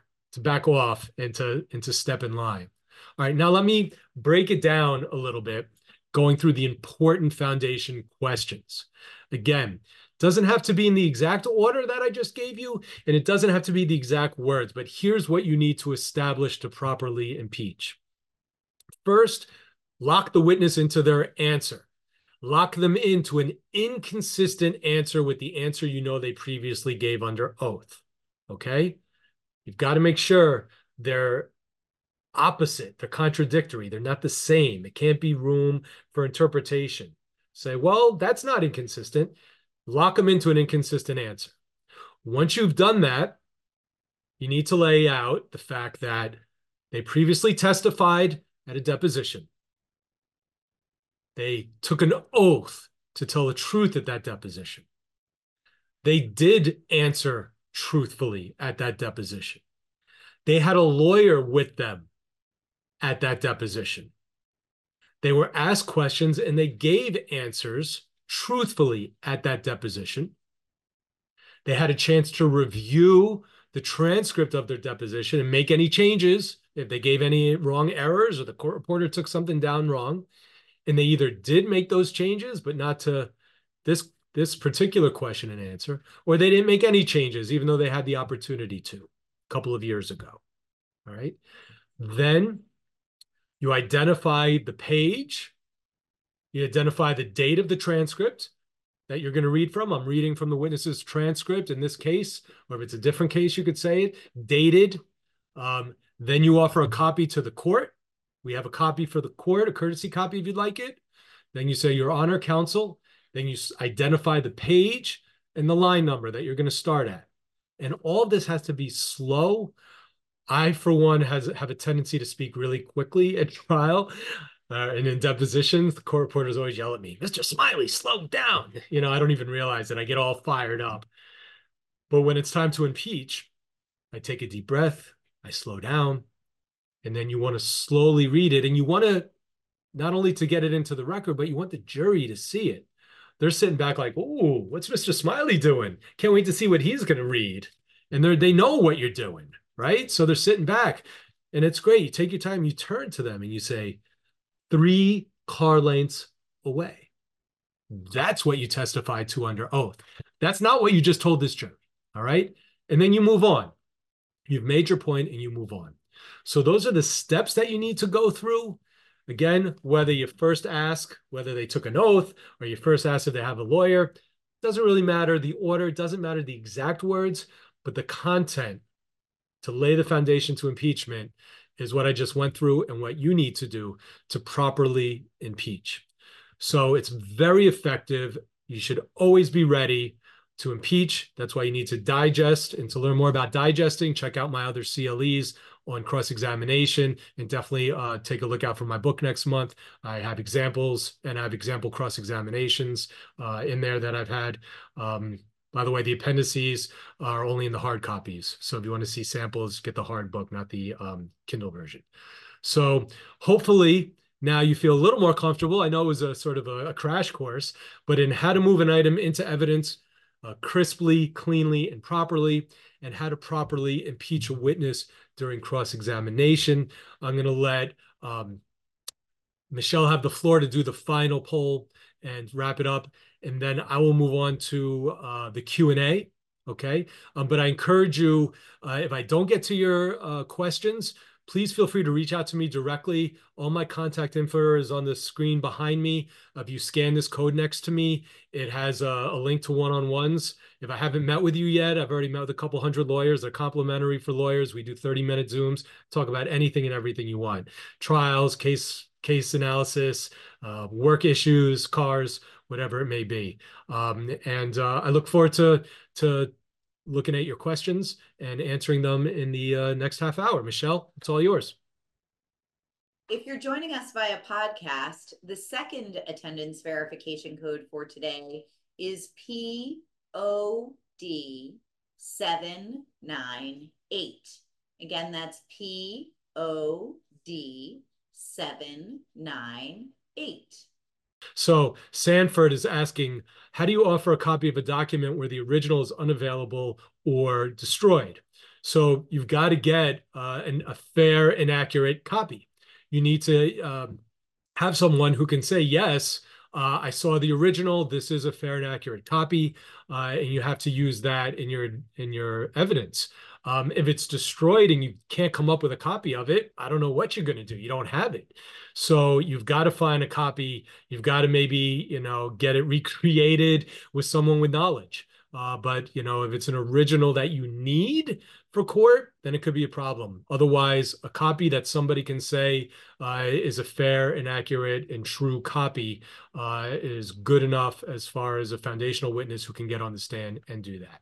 off and to step in line. All right. Now let me break it down a little bit, going through the important foundation questions. Again, doesn't have to be in the exact order that I just gave you, and it doesn't have to be the exact words, but here's what you need to establish to properly impeach. First, lock the witness into their answer. Lock them into an inconsistent answer with the answer you know they previously gave under oath, okay? You've got to make sure they're opposite, they're contradictory, they're not the same. It can't be room for interpretation. Say, well, that's not inconsistent. Lock them into an inconsistent answer. Once you've done that, you need to lay out the fact that they previously testified at a deposition. They took an oath to tell the truth at that deposition. They did answer truthfully at that deposition. They had a lawyer with them at that deposition. They were asked questions and they gave answers truthfully at that deposition. They had a chance to review the transcript of their deposition and make any changes if they gave any wrong errors or the court reporter took something down wrong. And they either did make those changes, but not to this particular question and answer, or they didn't make any changes, even though they had the opportunity to a couple of years ago. All right. Then you identify the page. You identify the date of the transcript that you're going to read from. I'm reading from the witness's transcript in this case, or if it's a different case, you could say it, dated. Then you offer a copy to the court. We have a copy for the court, a courtesy copy if you'd like it. Then you say, Your Honor, counsel. Then you identify the page and the line number that you're going to start at. And all of this has to be slow. I, for one, have a tendency to speak really quickly at trial and in depositions. The court reporters always yell at me, Mr. Smiley, slow down. You know, I don't even realize it. I get all fired up. But when it's time to impeach, I take a deep breath. I slow down. And then you want to slowly read it. And you want to not only to get it into the record, but you want the jury to see it. They're sitting back like, oh, what's Mr. Smiley doing? Can't wait to see what he's going to read. And they know what you're doing, right? So they're sitting back. And it's great. You take your time. You turn to them and you say, 3 car lengths away. That's what you testify to under oath. That's not what you just told this jury, all right? And then you move on. You've made your point and you move on. So those are the steps that you need to go through. Again, whether you first ask whether they took an oath or you first ask if they have a lawyer, doesn't really matter. The order doesn't matter the exact words, but the content to lay the foundation to impeachment is what I just went through and what you need to do to properly impeach. So it's very effective. You should always be ready to impeach. That's why you need to digest. And to learn more about digesting, check out my other CLEs on cross-examination, and definitely take a look out for my book next month. I have examples and I have example cross-examinations in there that I've had. By the way, the appendices are only in the hard copies. So if you want to see samples, get the hard book, not the Kindle version. So hopefully Now you feel a little more comfortable. I know it was a sort of a crash course, but in how to move an item into evidence crisply, cleanly, and properly, and how to properly impeach a witness during cross-examination. I'm going to let Michelle have the floor to do the final poll and wrap it up, and then I will move on to the Q&A, okay? But I encourage you, if I don't get to your questions, please feel free to reach out to me directly. All my contact info is on the screen behind me. If you scan this code next to me, it has a link to one-on-ones. If I haven't met with you yet, I've already met with a couple hundred lawyers. They're complimentary for lawyers. We do 30-minute Zooms, talk about anything and everything you want. Trials, case analysis, work issues, cars, whatever it may be. I look forward to looking at your questions and answering them in the next half hour. Michelle, it's all yours. If you're joining us via podcast, the second attendance verification code for today is POD798. Again, that's POD798. So Sanford is asking, how do you offer a copy of a document where the original is unavailable or destroyed? So you've got to get a fair and accurate copy. You need to have someone who can say, yes, I saw the original. This is a fair and accurate copy. And you have to use that in your evidence. If it's destroyed and you can't come up with a copy of it, I don't know what you're going to do. You don't have it. So you've got to find a copy. You've got to maybe, get it recreated with someone with knowledge. But, if it's an original that you need for court, then it could be a problem. Otherwise, a copy that somebody can say is a fair and accurate and true copy is good enough as far as a foundational witness who can get on the stand and do that.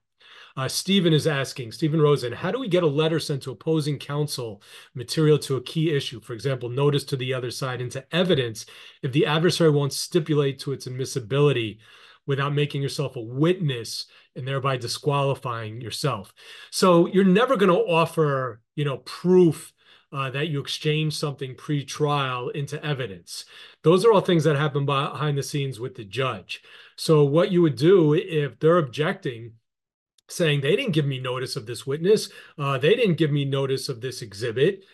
Stephen is asking, Stephen Rosen, how do we get a letter sent to opposing counsel material to a key issue? For example, notice to the other side into evidence if the adversary won't stipulate to its admissibility without making yourself a witness and thereby disqualifying yourself. So you're never going to offer, proof that you exchange something pre-trial into evidence. Those are all things that happen behind the scenes with the judge. So what you would do if they're objecting, saying they didn't give me notice of this witness, they didn't give me notice of this exhibit,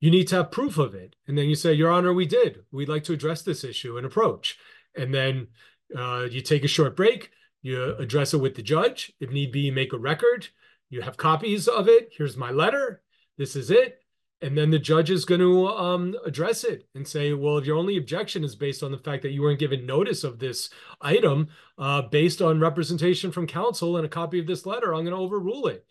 you need to have proof of it. And then you say, Your Honor, we did. We'd like to address this issue and approach. And then you take a short break, you address it with the judge. If need be, you make a record. You have copies of it. Here's my letter. This is it. And then the judge is going to address it and say, well, if your only objection is based on the fact that you weren't given notice of this item based on representation from counsel and a copy of this letter, I'm going to overrule it.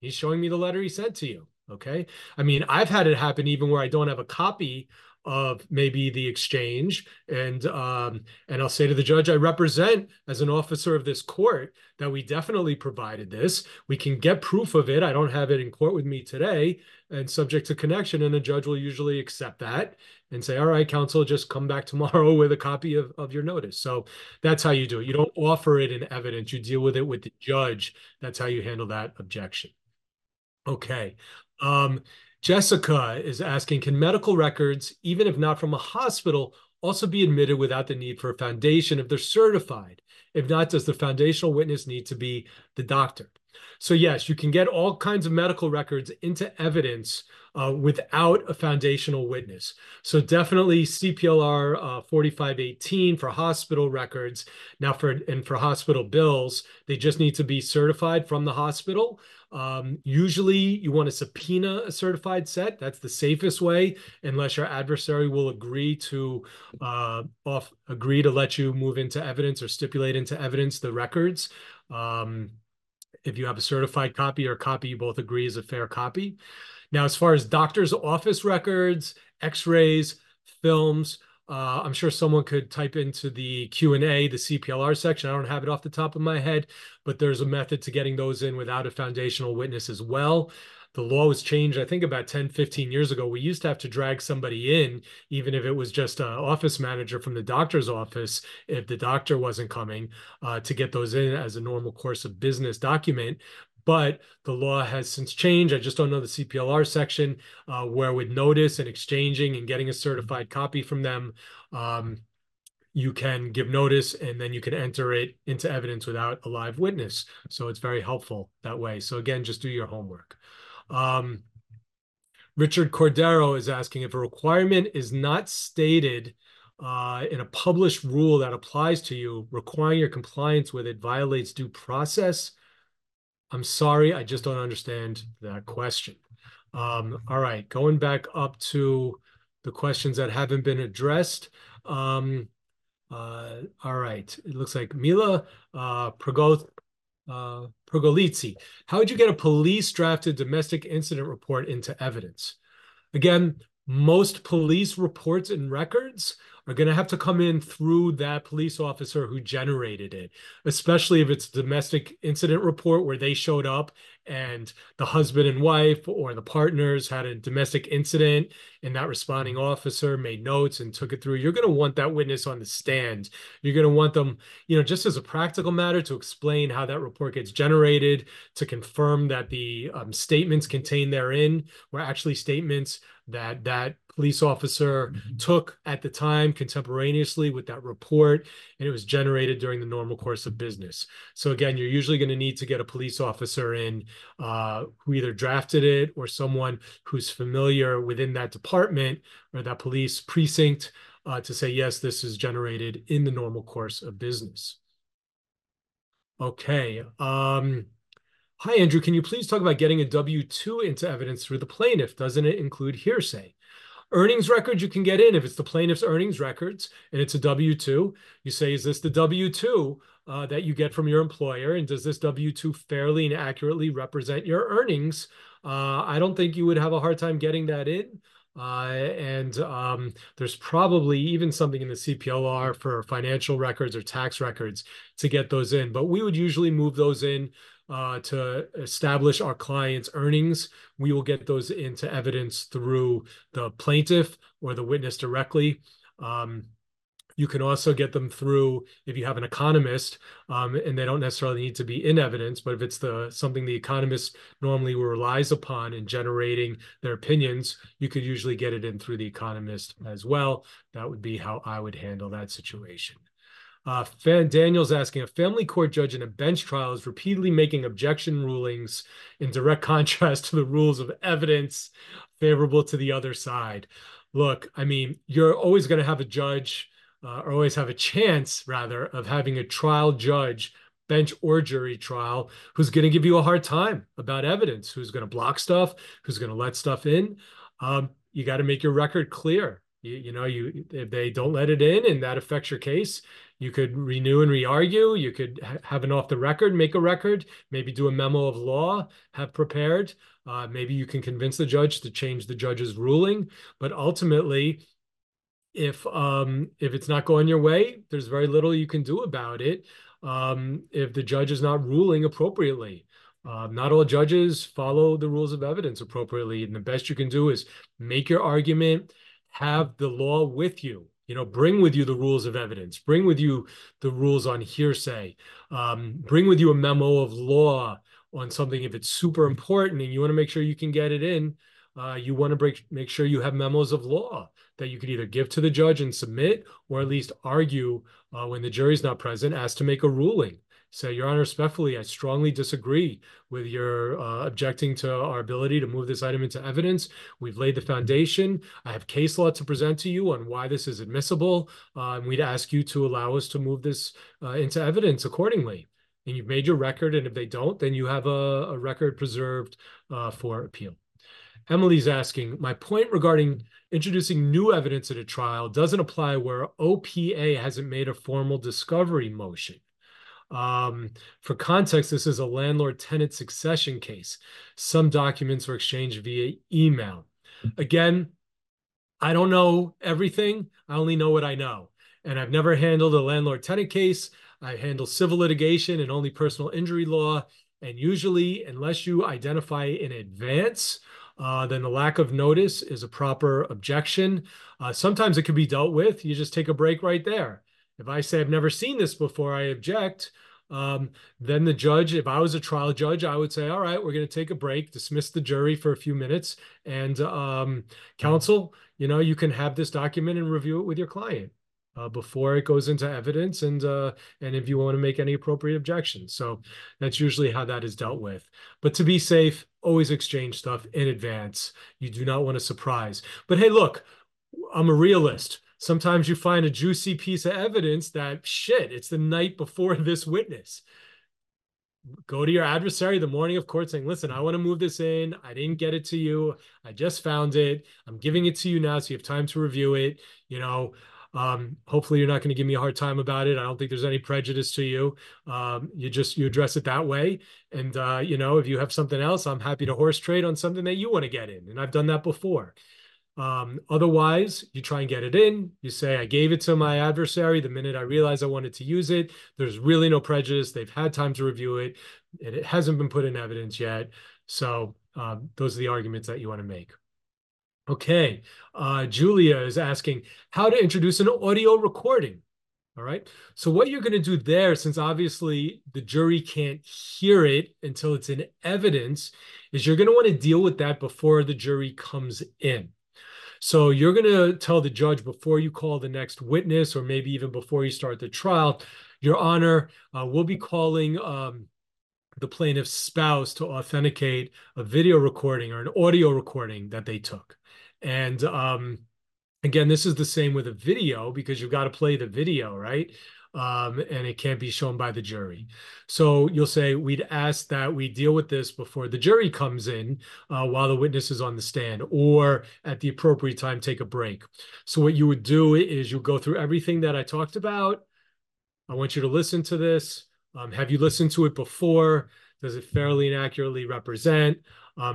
He's showing me the letter he sent to you. Okay. I mean, I've had it happen even where I don't have a copy of maybe the exchange. And I'll say to the judge, I represent as an officer of this court that we definitely provided this. We can get proof of it. I don't have it in court with me today and subject to connection. And the judge will usually accept that and say, all right, counsel, just come back tomorrow with a copy of your notice. So that's how you do it. You don't offer it in evidence. You deal with it with the judge. That's how you handle that objection. Okay. Jessica is asking, can medical records, even if not from a hospital, also be admitted without the need for a foundation if they're certified? If not, does the foundational witness need to be the doctor? So yes, you can get all kinds of medical records into evidence without a foundational witness. So definitely CPLR 4518 for hospital records. Now for hospital bills, they just need to be certified from the hospital. Usually you want to subpoena a certified set. That's the safest way, unless your adversary will agree to let you move into evidence or stipulate into evidence the records. If you have a certified copy or a copy you both agree is a fair copy. Now, as far as doctor's office records, x-rays, films, I'm sure someone could type into the Q&A, the CPLR section. I don't have it off the top of my head, but there's a method to getting those in without a foundational witness as well. The law was changed, I think, about 10, 15 years ago. We used to have to drag somebody in, even if it was just an office manager from the doctor's office, if the doctor wasn't coming, to get those in as a normal course of business document. But the law has since changed. I just don't know the CPLR section where with notice and exchanging and getting a certified copy from them, you can give notice and then you can enter it into evidence without a live witness. So it's very helpful that way. So again, just do your homework. Richard Cordero is asking, if a requirement is not stated in a published rule that applies to you, requiring your compliance with it violates due process. I'm sorry, I just don't understand that question. All right, going back up to the questions that haven't been addressed. All right, it looks like Mila Pergolizzi. How would you get a police-drafted domestic incident report into evidence? Again, most police reports and records are going to have to come in through that police officer who generated it, especially if it's a domestic incident report where they showed up and the husband and wife or the partners had a domestic incident and that responding officer made notes and took it through. You're going to want that witness on the stand. You're going to want them, you know, just as a practical matter, to explain how that report gets generated, to confirm that the statements contained therein were actually statements that police officer took at the time contemporaneously with that report, and it was generated during the normal course of business. So again, you're usually going to need to get a police officer in who either drafted it or someone who's familiar within that department or that police precinct to say, yes, this is generated in the normal course of business. Okay. Hi, Andrew. Can you please talk about getting a W-2 into evidence through the plaintiff? Doesn't it include hearsay? Earnings records you can get in if it's the plaintiff's earnings records and it's a W-2. You say, is this the W-2 that you get from your employer? And does this W-2 fairly and accurately represent your earnings? I don't think you would have a hard time getting that in. There's probably even something in the CPLR for financial records or tax records to get those in. But we would usually move those in to establish our client's earnings. We will get those into evidence through the plaintiff or the witness directly. You can also get them through if you have an economist, and they don't necessarily need to be in evidence, but if it's something the economist normally relies upon in generating their opinions, you could usually get it in through the economist as well. That would be how I would handle that situation. Daniel's asking, a family court judge in a bench trial is repeatedly making objection rulings in direct contrast to the rules of evidence favorable to the other side. Look, I mean, you're always going to have a judge or always have a chance, rather, of having a trial judge, bench or jury trial, who's going to give you a hard time about evidence, who's going to block stuff, who's going to let stuff in. You got to make your record clear. If they don't let it in and that affects your case, you could renew and re-argue. You could have an off the record, make a record, maybe do a memo of law, have prepared. Maybe you can convince the judge to change the judge's ruling. But ultimately, if it's not going your way, there's very little you can do about it if the judge is not ruling appropriately. Not all judges follow the rules of evidence appropriately. And the best you can do is make your argument, have the law with you, bring with you the rules of evidence, bring with you the rules on hearsay, bring with you a memo of law on something if it's super important and you want to make sure you can get it in. You want to make sure you have memos of law that you could either give to the judge and submit, or at least argue when the jury's not present, ask to make a ruling. Say, Your Honor, respectfully, I strongly disagree with your objecting to our ability to move this item into evidence. We've laid the foundation. I have case law to present to you on why this is admissible. And we'd ask you to allow us to move this into evidence accordingly. And you've made your record. And if they don't, then you have a record preserved for appeal. Emily's asking, my point regarding introducing new evidence at a trial doesn't apply where OPA hasn't made a formal discovery motion. For context, this is a landlord-tenant succession case. Some documents were exchanged via email. Again, I don't know everything. I only know what I know. And I've never handled a landlord-tenant case. I handle civil litigation and only personal injury law. And usually, unless you identify in advance, then the lack of notice is a proper objection. Sometimes it can be dealt with. You just take a break right there. If I say I've never seen this before, I object, Then the judge, if I was a trial judge, I would say, all right, we're going to take a break, dismiss the jury for a few minutes, and counsel, you know, you can have this document and review it with your client before it goes into evidence, and if you want to make any appropriate objections. So that's usually how that is dealt with. But to be safe, always exchange stuff in advance. You do not want to surprise. But hey, look, I'm a realist. Sometimes you find a juicy piece of evidence that, shit, it's the night before this witness. Go to your adversary the morning of court saying, listen, I want to move this in. I didn't get it to you. I just found it. I'm giving it to you now so you have time to review it. You know, hopefully you're not going to give me a hard time about it. I don't think there's any prejudice to you. You address it that way. And, you know, if you have something else, I'm happy to horse trade on something that you want to get in. And I've done that before. Otherwise, you try and get it in. You say, I gave it to my adversary the minute I realized I wanted to use it. There's really no prejudice. They've had time to review it, and it hasn't been put in evidence yet. So those are the arguments that you want to make. Okay. Julia is asking how to introduce an audio recording. All right. So what you're going to do there, since obviously the jury can't hear it until it's in evidence, is you're going to want to deal with that before the jury comes in. So you're going to tell the judge before you call the next witness, or maybe even before you start the trial, Your Honor, we'll be calling the plaintiff's spouse to authenticate a video recording or an audio recording that they took. And again, this is the same with a video because you've got to play the video, right? And it can't be shown by the jury. So you'll say, we'd ask that we deal with this before the jury comes in while the witness is on the stand, or at the appropriate time, take a break. So what you would do is you'll go through everything that I talked about. I want you to listen to this. Have you listened to it before? Does it fairly and accurately represent?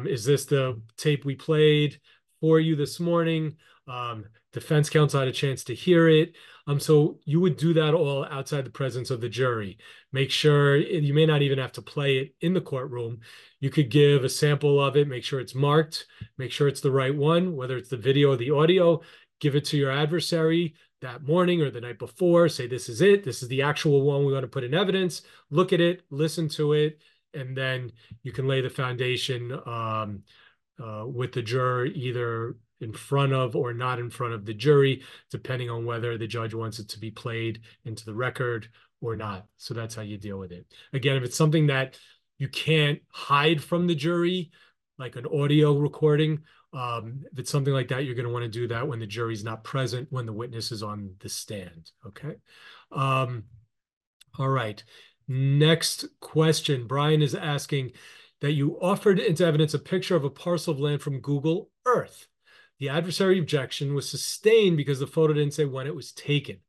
Is this the tape we played for you this morning? Defense counsel had a chance to hear it. So you would do that all outside the presence of the jury. Make sure, you may not even have to play it in the courtroom. You could give a sample of it, make sure it's marked, make sure it's the right one, whether it's the video or the audio, give it to your adversary that morning or the night before, say, this is it, this is the actual one we want to put in evidence, look at it, listen to it, and then you can lay the foundation with the juror either in front of or not in front of the jury, depending on whether the judge wants it to be played into the record or not. So that's how you deal with it. Again, if it's something that you can't hide from the jury, like an audio recording, if it's something like that, you're going to want to do that when the jury's not present, when the witness is on the stand. Okay. All right. Next question. Brian is asking that you offered into evidence a picture of a parcel of land from Google Earth. The adversary objection was sustained because the photo didn't say when it was taken,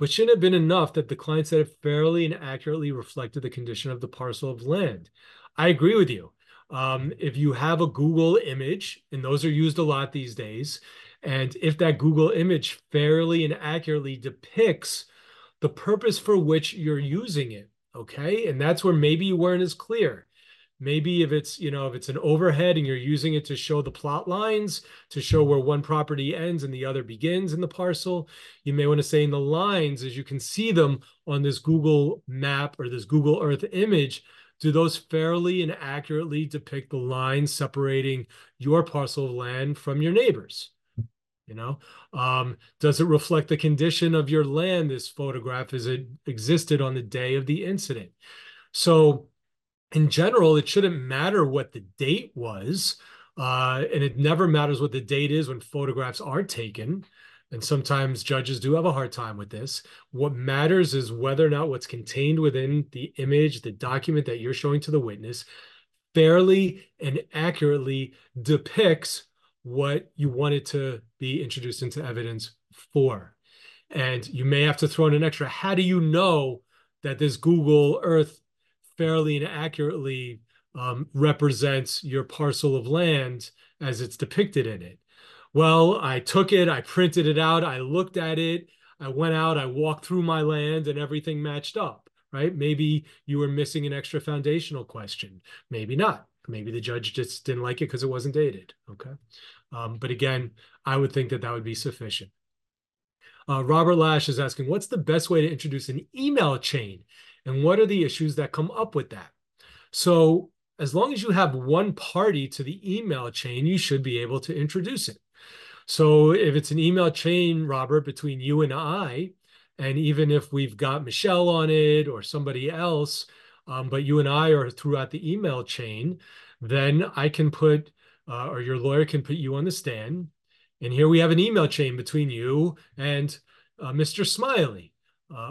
but shouldn't have been enough that the client said it fairly and accurately reflected the condition of the parcel of land. I agree with you. If you have a Google image, and those are used a lot these days, and if that Google image fairly and accurately depicts the purpose for which you're using it, okay? And that's where maybe you weren't as clear. Maybe if it's, you know, if it's an overhead and you're using it to show the plot lines, to show where one property ends and the other begins in the parcel, you may want to say in the lines, as you can see them on this Google map or this Google Earth image, do those fairly and accurately depict the lines separating your parcel of land from your neighbor's? You know, does it reflect the condition of your land, this photograph, as it existed on the day of the incident? So in general, it shouldn't matter what the date was, and it never matters what the date is when photographs are taken, and sometimes judges do have a hard time with this. What matters is whether or not what's contained within the image, the document that you're showing to the witness, fairly and accurately depicts what you wanted to be introduced into evidence for. And you may have to throw in an extra, how do you know that this Google Earth fairly and accurately represents your parcel of land as it's depicted in it? Well, I took it, I printed it out, I looked at it, I went out, I walked through my land, and everything matched up, right? Maybe you were missing an extra foundational question. Maybe not. Maybe the judge just didn't like it because it wasn't dated, okay? But again, I would think that that would be sufficient. Robert Lash is asking, what's the best way to introduce an email chain and what are the issues that come up with that. So as long as you have one party to the email chain, you should be able to introduce it. So if it's an email chain, Robert, between you and I, and even if we've got Michelle on it or somebody else, but you and I are throughout the email chain, then I can put, or your lawyer can put you on the stand. And here we have an email chain between you and Mr. Smiley,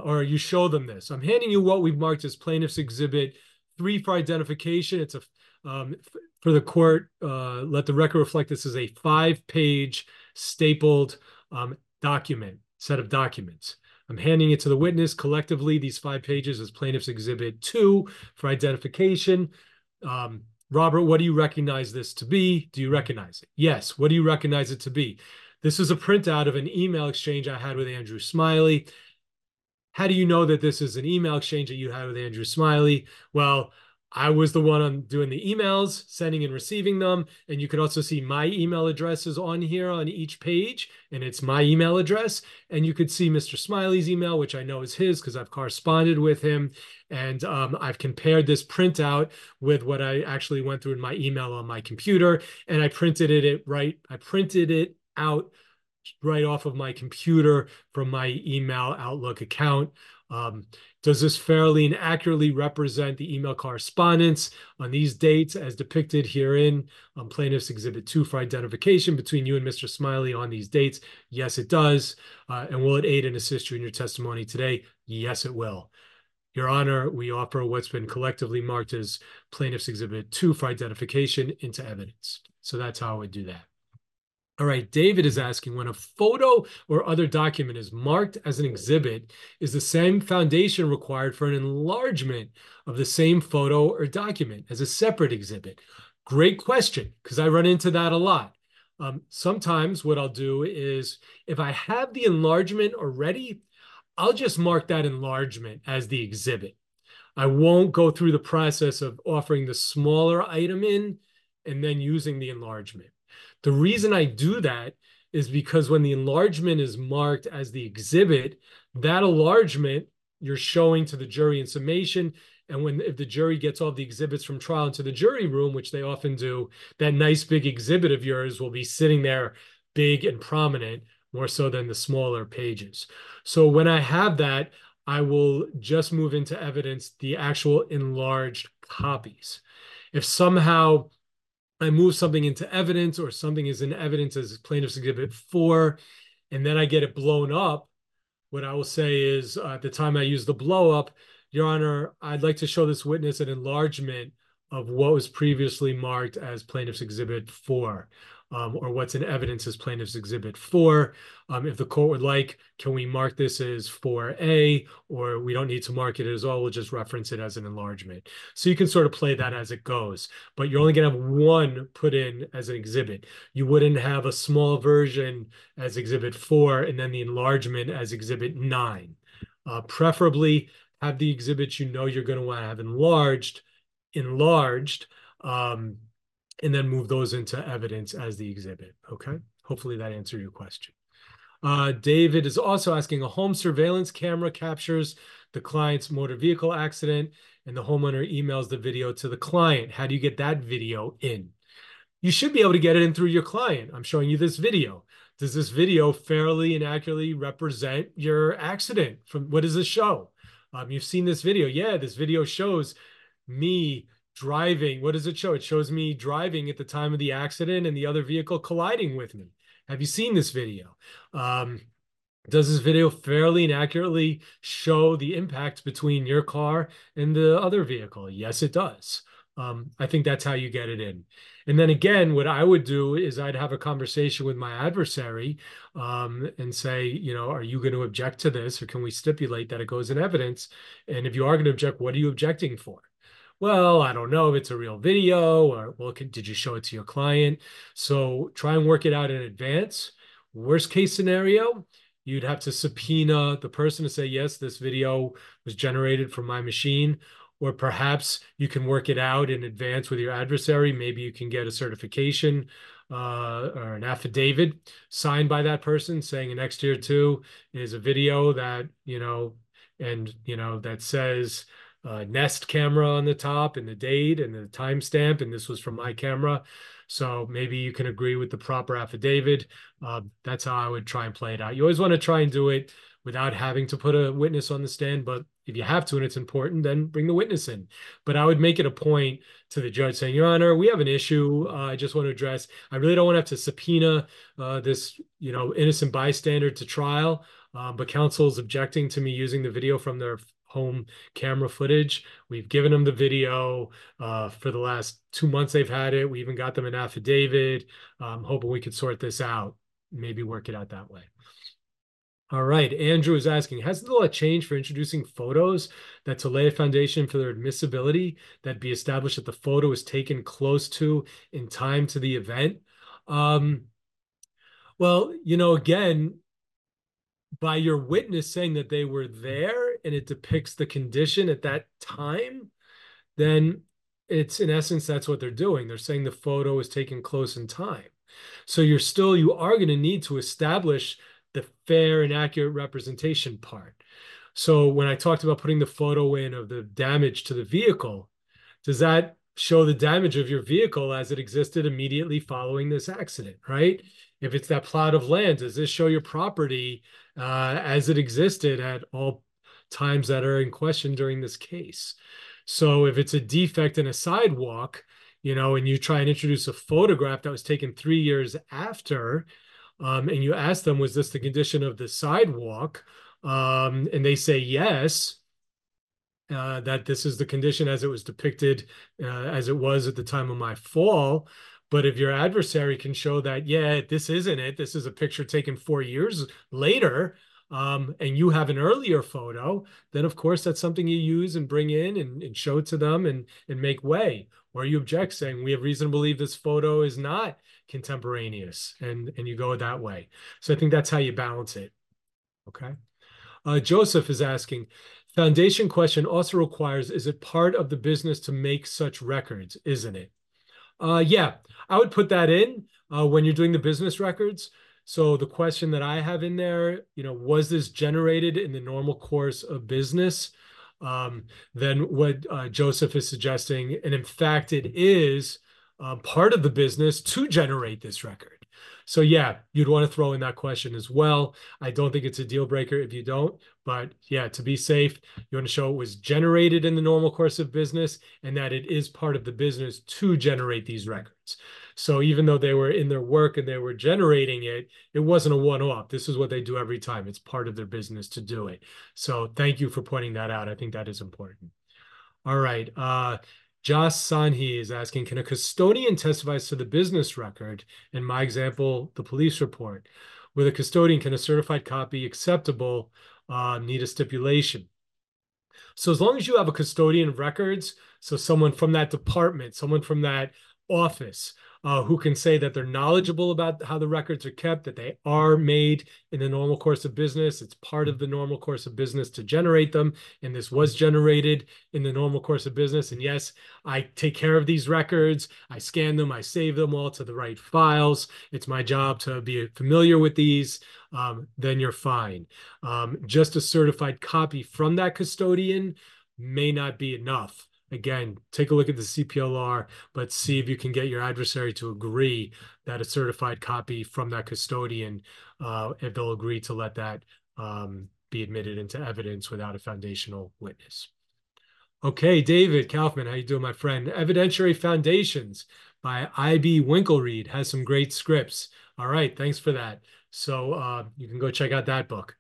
or you show them this. I'm handing you what we've marked as Plaintiff's Exhibit 3 for identification. It's a, for the court, let the record reflect this is a 5-page stapled set of documents. I'm handing it to the witness. Collectively, these 5 pages is Plaintiff's Exhibit 2 for identification. Robert, what do you recognize this to be? Do you recognize it? Yes. What do you recognize it to be? This is a printout of an email exchange I had with Andrew Smiley. How do you know that this is an email exchange that you had with Andrew Smiley? Well, I was the one doing the emails, sending and receiving them. And you can also see my email addresses on here on each page. And it's my email address. And you could see Mr. Smiley's email, which I know is his because I've corresponded with him. And I've compared this printout with what I actually went through in my email on my computer. And I printed it right. I printed it out right off of my computer from my email Outlook account. Does this fairly and accurately represent the email correspondence on these dates as depicted herein on Plaintiff's Exhibit 2 for identification between you and Mr. Smiley on these dates? Yes, it does. And will it aid and assist you in your testimony today? Yes, it will. Your Honor, we offer what's been collectively marked as Plaintiff's Exhibit 2 for identification into evidence. So that's how I would do that. All right, David is asking, when a photo or other document is marked as an exhibit, is the same foundation required for an enlargement of the same photo or document as a separate exhibit? Great question, because I run into that a lot. Sometimes what I'll do is, if I have the enlargement already, I'll just mark that enlargement as the exhibit. I won't go through the process of offering the smaller item in and then using the enlargement. The reason I do that is because when the enlargement is marked as the exhibit, that enlargement you're showing to the jury in summation. And if the jury gets all the exhibits from trial into the jury room, which they often do, that nice big exhibit of yours will be sitting there big and prominent, more so than the smaller pages. So when I have that, I will just move into evidence the actual enlarged copies. If somehow I move something into evidence or something is in evidence as Plaintiff's Exhibit 4, and then I get it blown up, what I will say is at the time I use the blow up, Your Honor, I'd like to show this witness an enlargement of what was previously marked as Plaintiff's Exhibit 4 or what's in evidence as Plaintiff's Exhibit 4. If the court would like, can we mark this as 4A, or we don't need to mark it as all, we'll just reference it as an enlargement. So you can sort of play that as it goes, but you're only gonna have one put in as an exhibit. You wouldn't have a small version as Exhibit 4 and then the enlargement as Exhibit 9. Preferably have the exhibits you know you're gonna wanna have enlarged, and then move those into evidence as the exhibit, okay? Hopefully that answered your question. David is also asking, a home surveillance camera captures the client's motor vehicle accident and the homeowner emails the video to the client. How do you get that video in? You should be able to get it in through your client. I'm showing you this video. Does this video fairly and accurately represent your accident? From what does this show? You've seen this video. Yeah, this video shows me driving. What does it show? It shows me driving at the time of the accident and the other vehicle colliding with me. Have you seen this video? Does this video fairly and accurately show the impact between your car and the other vehicle? Yes, it does. I think that's how you get it in. And then again, what I would do is I'd have a conversation with my adversary and say, you know, are you going to object to this, or can we stipulate that it goes in evidence? And if you are going to object, what are you objecting for? Well, I don't know if it's a real video, or well, did you show it to your client? So try and work it out in advance. Worst case scenario, you'd have to subpoena the person to say, yes, this video was generated from my machine, or perhaps you can work it out in advance with your adversary. Maybe you can get a certification or an affidavit signed by that person saying an X tier 2 is a video that, you know, and, you know, that says Nest camera on the top and the date and the timestamp, and this was from my camera. So maybe you can agree with the proper affidavit. That's how I would try and play it out. You always want to try and do it without having to put a witness on the stand, but if you have to and it's important, then bring the witness in. But I would make it a point to the judge saying, Your Honor, we have an issue I just want to address. I really don't want to have to subpoena this, you know, innocent bystander to trial, but counsel's objecting to me using the video from their home camera footage. We've given them the video for the last 2 months they've had it. We even got them an affidavit. I'm hoping we could sort this out, maybe work it out that way. All right, Andrew is asking, has the law changed for introducing photos that to lay a foundation for their admissibility, that be established that the photo is taken close to in time to the event? Well, you know, again, by your witness saying that they were there and it depicts the condition at that time, then it's, in essence, that's what they're doing. They're saying the photo is taken close in time. So you're still, you are going to need to establish the fair and accurate representation part. So when I talked about putting the photo in of the damage to the vehicle, does that show the damage of your vehicle as it existed immediately following this accident, right? If it's that plot of land, does this show your property as it existed at all times that are in question during this case? So if it's a defect in a sidewalk, you know, and you try and introduce a photograph that was taken 3 years after, and you ask them, was this the condition of the sidewalk? And they say yes, that this is the condition as it was depicted, as it was at the time of my fall. But if your adversary can show that, yeah, this isn't it, this is a picture taken 4 years later, and you have an earlier photo, then of course that's something you use and bring in and show to them and make way. Or you object saying, we have reason to believe this photo is not contemporaneous, and you go that way. So I think that's how you balance it, okay? Joseph is asking, foundation question also requires, is it part of the business to make such records, isn't it? Yeah, I would put that in when you're doing the business records. So the question that I have in there, you know, was this generated in the normal course of business? Then what Joseph is suggesting, and in fact, it is part of the business to generate this record. So yeah, you'd want to throw in that question as well. I don't think it's a deal breaker if you don't, but yeah, to be safe, you want to show it was generated in the normal course of business and that it is part of the business to generate these records. So even though they were in their work and they were generating it, it wasn't a one-off. This is what they do every time. It's part of their business to do it. So thank you for pointing that out. I think that is important. All right. Josh Sanhi is asking, can a custodian testify to the business record? In my example, the police report. With a custodian, can a certified copy acceptable need a stipulation? So as long as you have a custodian of records, so someone from that department, someone from that office who can say that they're knowledgeable about how the records are kept, that they are made in the normal course of business. It's part of the normal course of business to generate them. And this was generated in the normal course of business. And yes, I take care of these records. I scan them. I save them all to the right files. It's my job to be familiar with these. Then you're fine. Just a certified copy from that custodian may not be enough. Again, take a look at the CPLR, but see if you can get your adversary to agree that a certified copy from that custodian, if they'll agree to let that be admitted into evidence without a foundational witness. Okay, David Kaufman, how you doing, my friend? Evidentiary Foundations by I.B. Winkelried has some great scripts. All right, thanks for that. So you can go check out that book.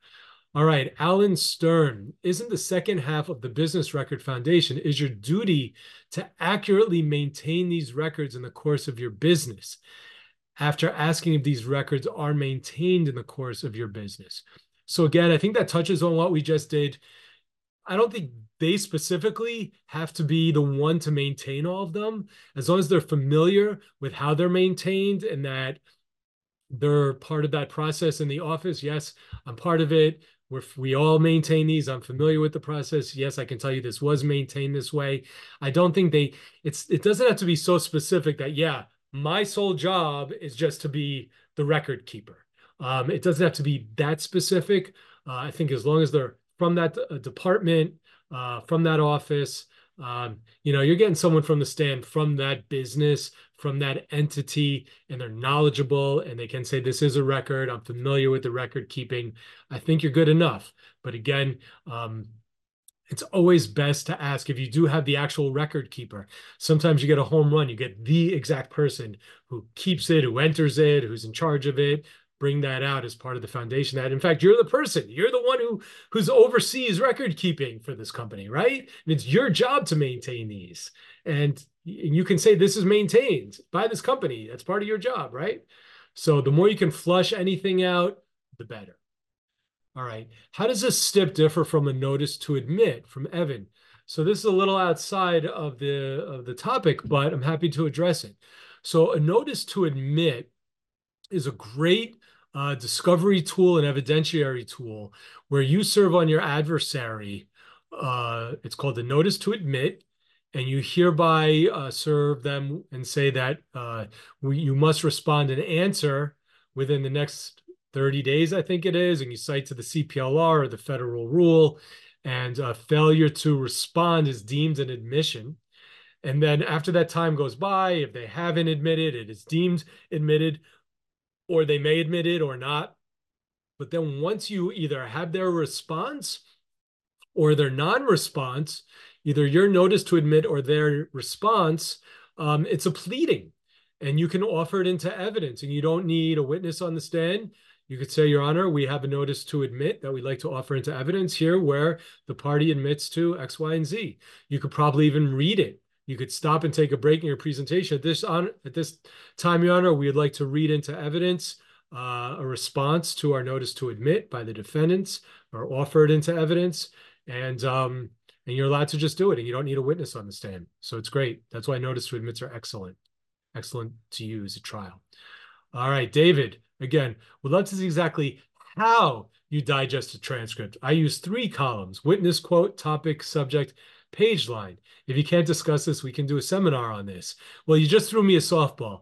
All right, Alan Stern, isn't the second half of the business record foundation is your duty to accurately maintain these records in the course of your business after asking if these records are maintained in the course of your business? So again, I think that touches on what we just did. I don't think they specifically have to be the one to maintain all of them. As long as they're familiar with how they're maintained and that they're part of that process in the office. Yes, I'm part of it. We all maintain these. I'm familiar with the process. Yes, I can tell you this was maintained this way. I don't think it doesn't have to be so specific that, yeah, my sole job is just to be the record keeper. It doesn't have to be that specific. I think as long as they're from that department, from that office. You know, you're getting someone from the stand, from that business, from that entity, and they're knowledgeable and they can say, this is a record. I'm familiar with the record keeping. I think you're good enough. But again, it's always best to ask if you do have the actual record keeper. Sometimes you get a home run. You get the exact person who keeps it, who enters it, who's in charge of it. Bring that out as part of the foundation. That, in fact, you're the person. You're the one who's oversees record keeping for this company, right? And it's your job to maintain these. And you can say this is maintained by this company. That's part of your job, right? So the more you can flush anything out, the better. All right. How does this stip differ from a notice to admit from Evan? So this is a little outside of the topic, but I'm happy to address it. So a notice to admit is a great discovery tool and evidentiary tool where you serve on your adversary. It's called the notice to admit, and you hereby serve them and say that you must respond and answer within the next 30 days, I think it is, and you cite to the CPLR or the federal rule, and failure to respond is deemed an admission. And then after that time goes by, if they haven't admitted, it is deemed admitted, or they may admit it or not. But then once you either have their response or their non-response, either your notice to admit or their response, it's a pleading. And you can offer it into evidence. And you don't need a witness on the stand. You could say, Your Honor, we have a notice to admit that we'd like to offer into evidence here where the party admits to X, Y, and Z. You could probably even read it. You could stop and take a break in your presentation. At this time, Your Honor, we would like to read into evidence a response to our notice to admit by the defendants, or offer it into evidence. And you're allowed to just do it, and you don't need a witness on the stand. So it's great. That's why notice to admits are excellent to use at trial. All right, David, again, we'd love to see exactly how you digest a transcript. I use 3 columns: witness, quote, topic, subject, page line. If you can't discuss this, we can do a seminar on this. Well, you just threw me a softball.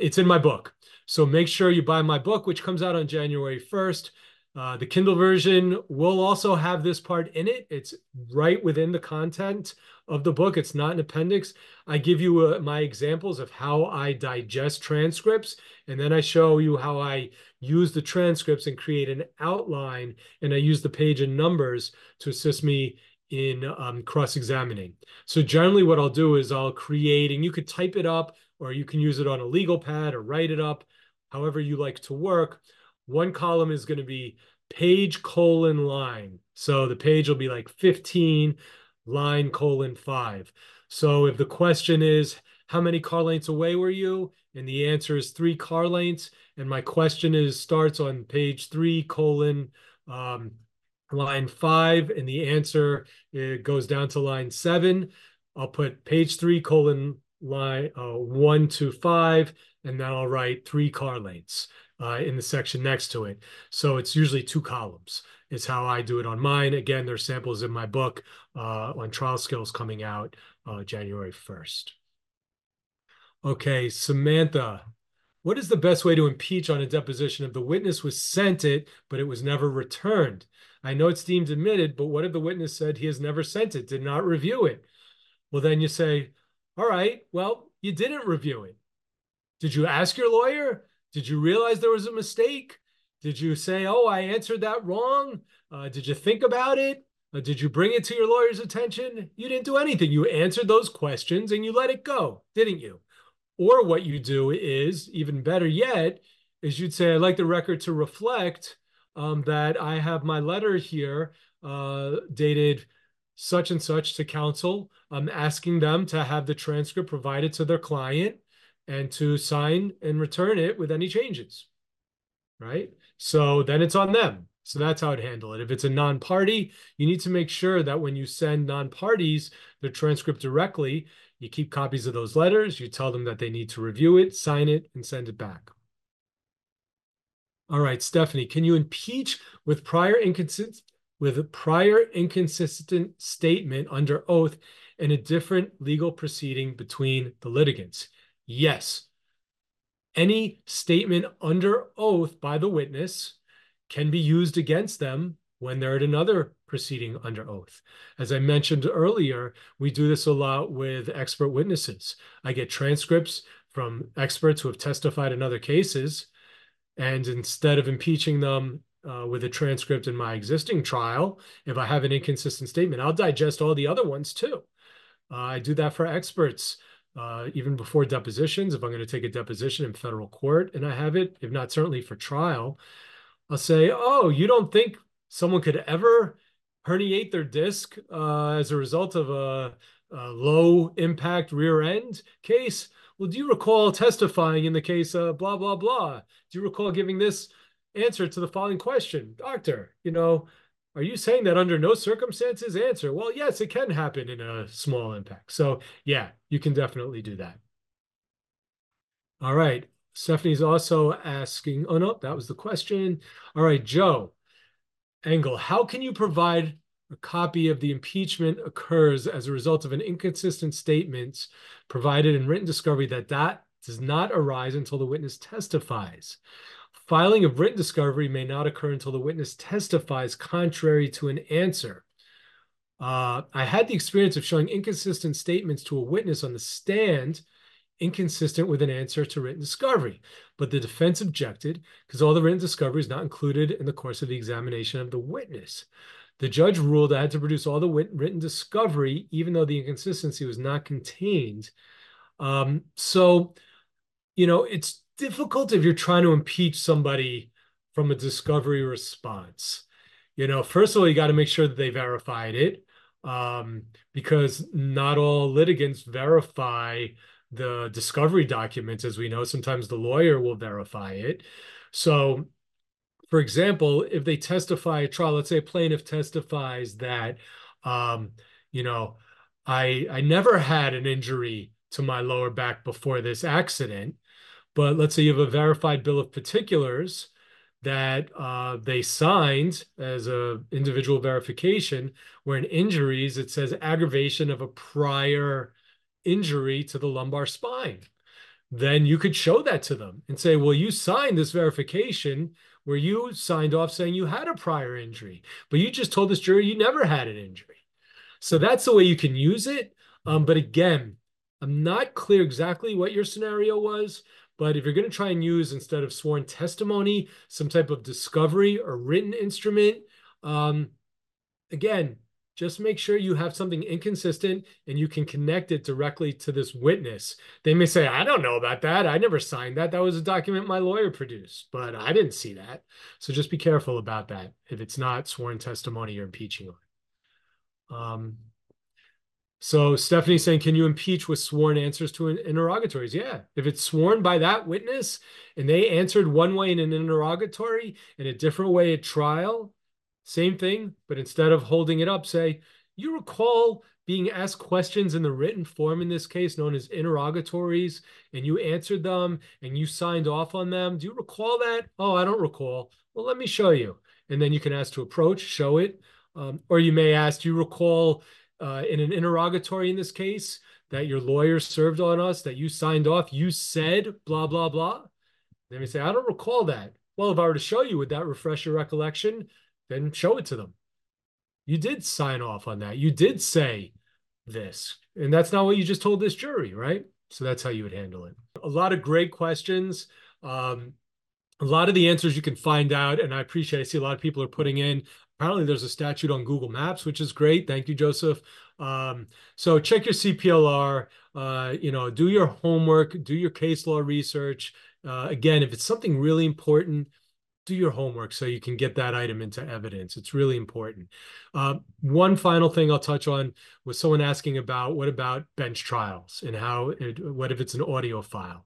It's in my book. So make sure you buy my book, which comes out on January 1st. The Kindle version will also have this part in it. It's right within the content of the book. It's not an appendix. I give you my examples of how I digest transcripts, and then I show you how I use the transcripts and create an outline, and I use the page and numbers to assist me in cross-examining. So generally what I'll do is I'll create, and you could type it up, or you can use it on a legal pad or write it up, however you like to work. One column is going to be page colon line. So the page will be like 15 line colon 5. So if the question is, how many car lengths away were you? And the answer is 3 car lengths. And my question starts on page 3 colon line 5, and the answer, it goes down to line 7. I'll put page 3 colon line 1 to 5, and then I'll write 3 car lengths in the section next to it. So it's usually 2 columns. It's how I do it on mine. Again, there's samples in my book on trial skills coming out January 1st. Okay, Samantha, what is the best way to impeach on a deposition if the witness was sent it, but it was never returned? I know it's deemed admitted, but what if the witness said he has never sent it, did not review it? Well, then you say, all right, well, you didn't review it. Did you ask your lawyer? Did you realize there was a mistake? Did you say, oh, I answered that wrong? Did you think about it? Did you bring it to your lawyer's attention? You didn't do anything. You answered those questions and you let it go, didn't you? Or what you do is, even better yet, is you'd say, I'd like the record to reflect that I have my letter here dated such and such to counsel. I'm asking them to have the transcript provided to their client and to sign and return it with any changes, right? So then it's on them. So that's how I'd handle it. If it's a non-party, you need to make sure that when you send non-parties the transcript directly, you keep copies of those letters, you tell them that they need to review it, sign it, and send it back. All right, Stephanie, can you impeach with a prior inconsistent statement under oath in a different legal proceeding between the litigants? Yes. Any statement under oath by the witness can be used against them when they're at another proceeding under oath. As I mentioned earlier, we do this a lot with expert witnesses. I get transcripts from experts who have testified in other cases, and instead of impeaching them with a transcript in my existing trial, if I have an inconsistent statement, I'll digest all the other ones too. I do that for experts, even before depositions. If I'm going to take a deposition in federal court and I have it, if not certainly for trial, I'll say, oh, you don't think someone could ever herniate their disc as a result of a low impact rear end case? Well, do you recall testifying in the case of blah, blah, blah? Do you recall giving this answer to the following question? Doctor, you know, are you saying that under no circumstances? Answer, well, yes, it can happen in a small impact. So yeah, you can definitely do that. All right, Stephanie's also asking, oh no, that was the question. All right, Joe Engel, how can you provide a copy of the impeachment occurs as a result of an inconsistent statement provided in written discovery that does not arise until the witness testifies? Filing of written discovery may not occur until the witness testifies contrary to an answer. I had the experience of showing inconsistent statements to a witness on the stand, inconsistent with an answer to written discovery, but the defense objected because all the written discovery is not included in the course of the examination of the witness. The judge ruled I had to produce all the written discovery, even though the inconsistency was not contained. So, you know, it's difficult if you're trying to impeach somebody from a discovery response. You know, first of all, you got to make sure that they verified it, because not all litigants verify the discovery documents. As we know, sometimes the lawyer will verify it. So, for example, if they testify at trial, let's say a plaintiff testifies that, you know, I never had an injury to my lower back before this accident. But let's say you have a verified bill of particulars that they signed as an individual verification, where in injuries, it says aggravation of a prior injury to the lumbar spine. Then you could show that to them and say, well, you signed this verification where you signed off saying you had a prior injury, but you just told this jury you never had an injury. So that's the way you can use it. But again, I'm not clear exactly what your scenario was, but if you're going to try and use, instead of sworn testimony, some type of discovery or written instrument, again, just make sure you have something inconsistent and you can connect it directly to this witness. They may say, I don't know about that. I never signed that. That was a document my lawyer produced, but I didn't see that. So just be careful about that if it's not sworn testimony you're impeaching on. So Stephanie's saying, can you impeach with sworn answers to interrogatories? Yeah. If it's sworn by that witness and they answered one way in an interrogatory and a different way at trial, same thing, but instead of holding it up, say, you recall being asked questions in the written form in this case known as interrogatories, and you answered them and you signed off on them. Do you recall that? Oh, I don't recall. Well, let me show you. And then you can ask to approach, show it. Or you may ask, do you recall in an interrogatory in this case that your lawyer served on us, that you signed off, you said blah, blah, blah? Then we say, I don't recall that. Well, if I were to show you, would that refresh your recollection? Then show it to them. You did sign off on that. You did say this. And that's not what you just told this jury, right? So that's how you would handle it. A lot of great questions. A lot of the answers you can find out, and I appreciate, I see a lot of people are putting in. Apparently there's a statute on Google Maps, which is great. Thank you, Joseph. So check your CPLR, you know, do your homework, do your case law research. Again, if it's something really important, do your homework so you can get that item into evidence. It's really important. One final thing I'll touch on was someone asking about, what about bench trials and how, what if it's an audio file?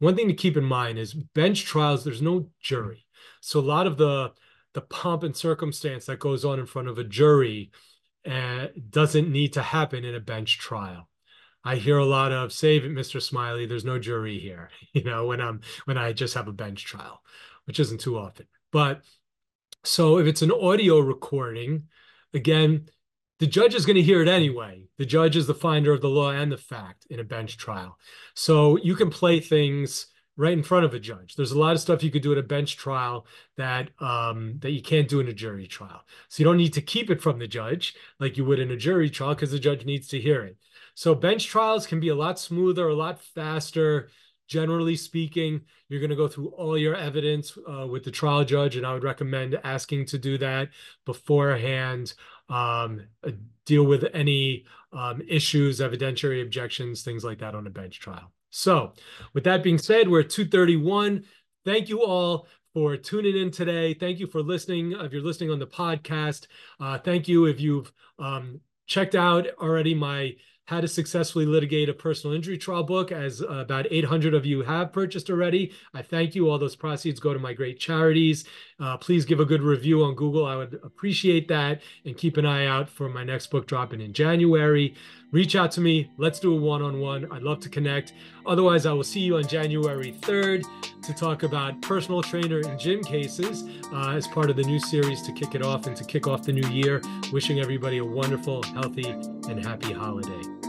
One thing to keep in mind is bench trials, there's no jury. So a lot of the pomp and circumstance that goes on in front of a jury doesn't need to happen in a bench trial. I hear a lot of, save it, Mr. Smiley, there's no jury here, you know, when I just have a bench trial, which isn't too often. But so if it's an audio recording, again, the judge is going to hear it anyway. The judge is the finder of the law and the fact in a bench trial. So you can play things right in front of a judge. There's a lot of stuff you could do at a bench trial that that you can't do in a jury trial. So you don't need to keep it from the judge like you would in a jury trial because the judge needs to hear it. So bench trials can be a lot smoother, a lot faster. Generally speaking, you're going to go through all your evidence with the trial judge, and I would recommend asking to do that beforehand. Deal with any issues, evidentiary objections, things like that on a bench trial. So with that being said, we're at 2:31. Thank you all for tuning in today. Thank you for listening. If you're listening on the podcast, thank you if you've checked out already my How to Successfully Litigate a Personal Injury Trial book, as about 800 of you have purchased already. I thank you. All those proceeds go to my great charities. Please give a good review on Google. I would appreciate that. And keep an eye out for my next book dropping in January. Reach out to me. Let's do a one-on-one. I'd love to connect. Otherwise, I will see you on January 3rd to talk about personal trainer and gym cases as part of the new series to kick it off and to kick off the new year. Wishing everybody a wonderful, healthy, and happy holiday.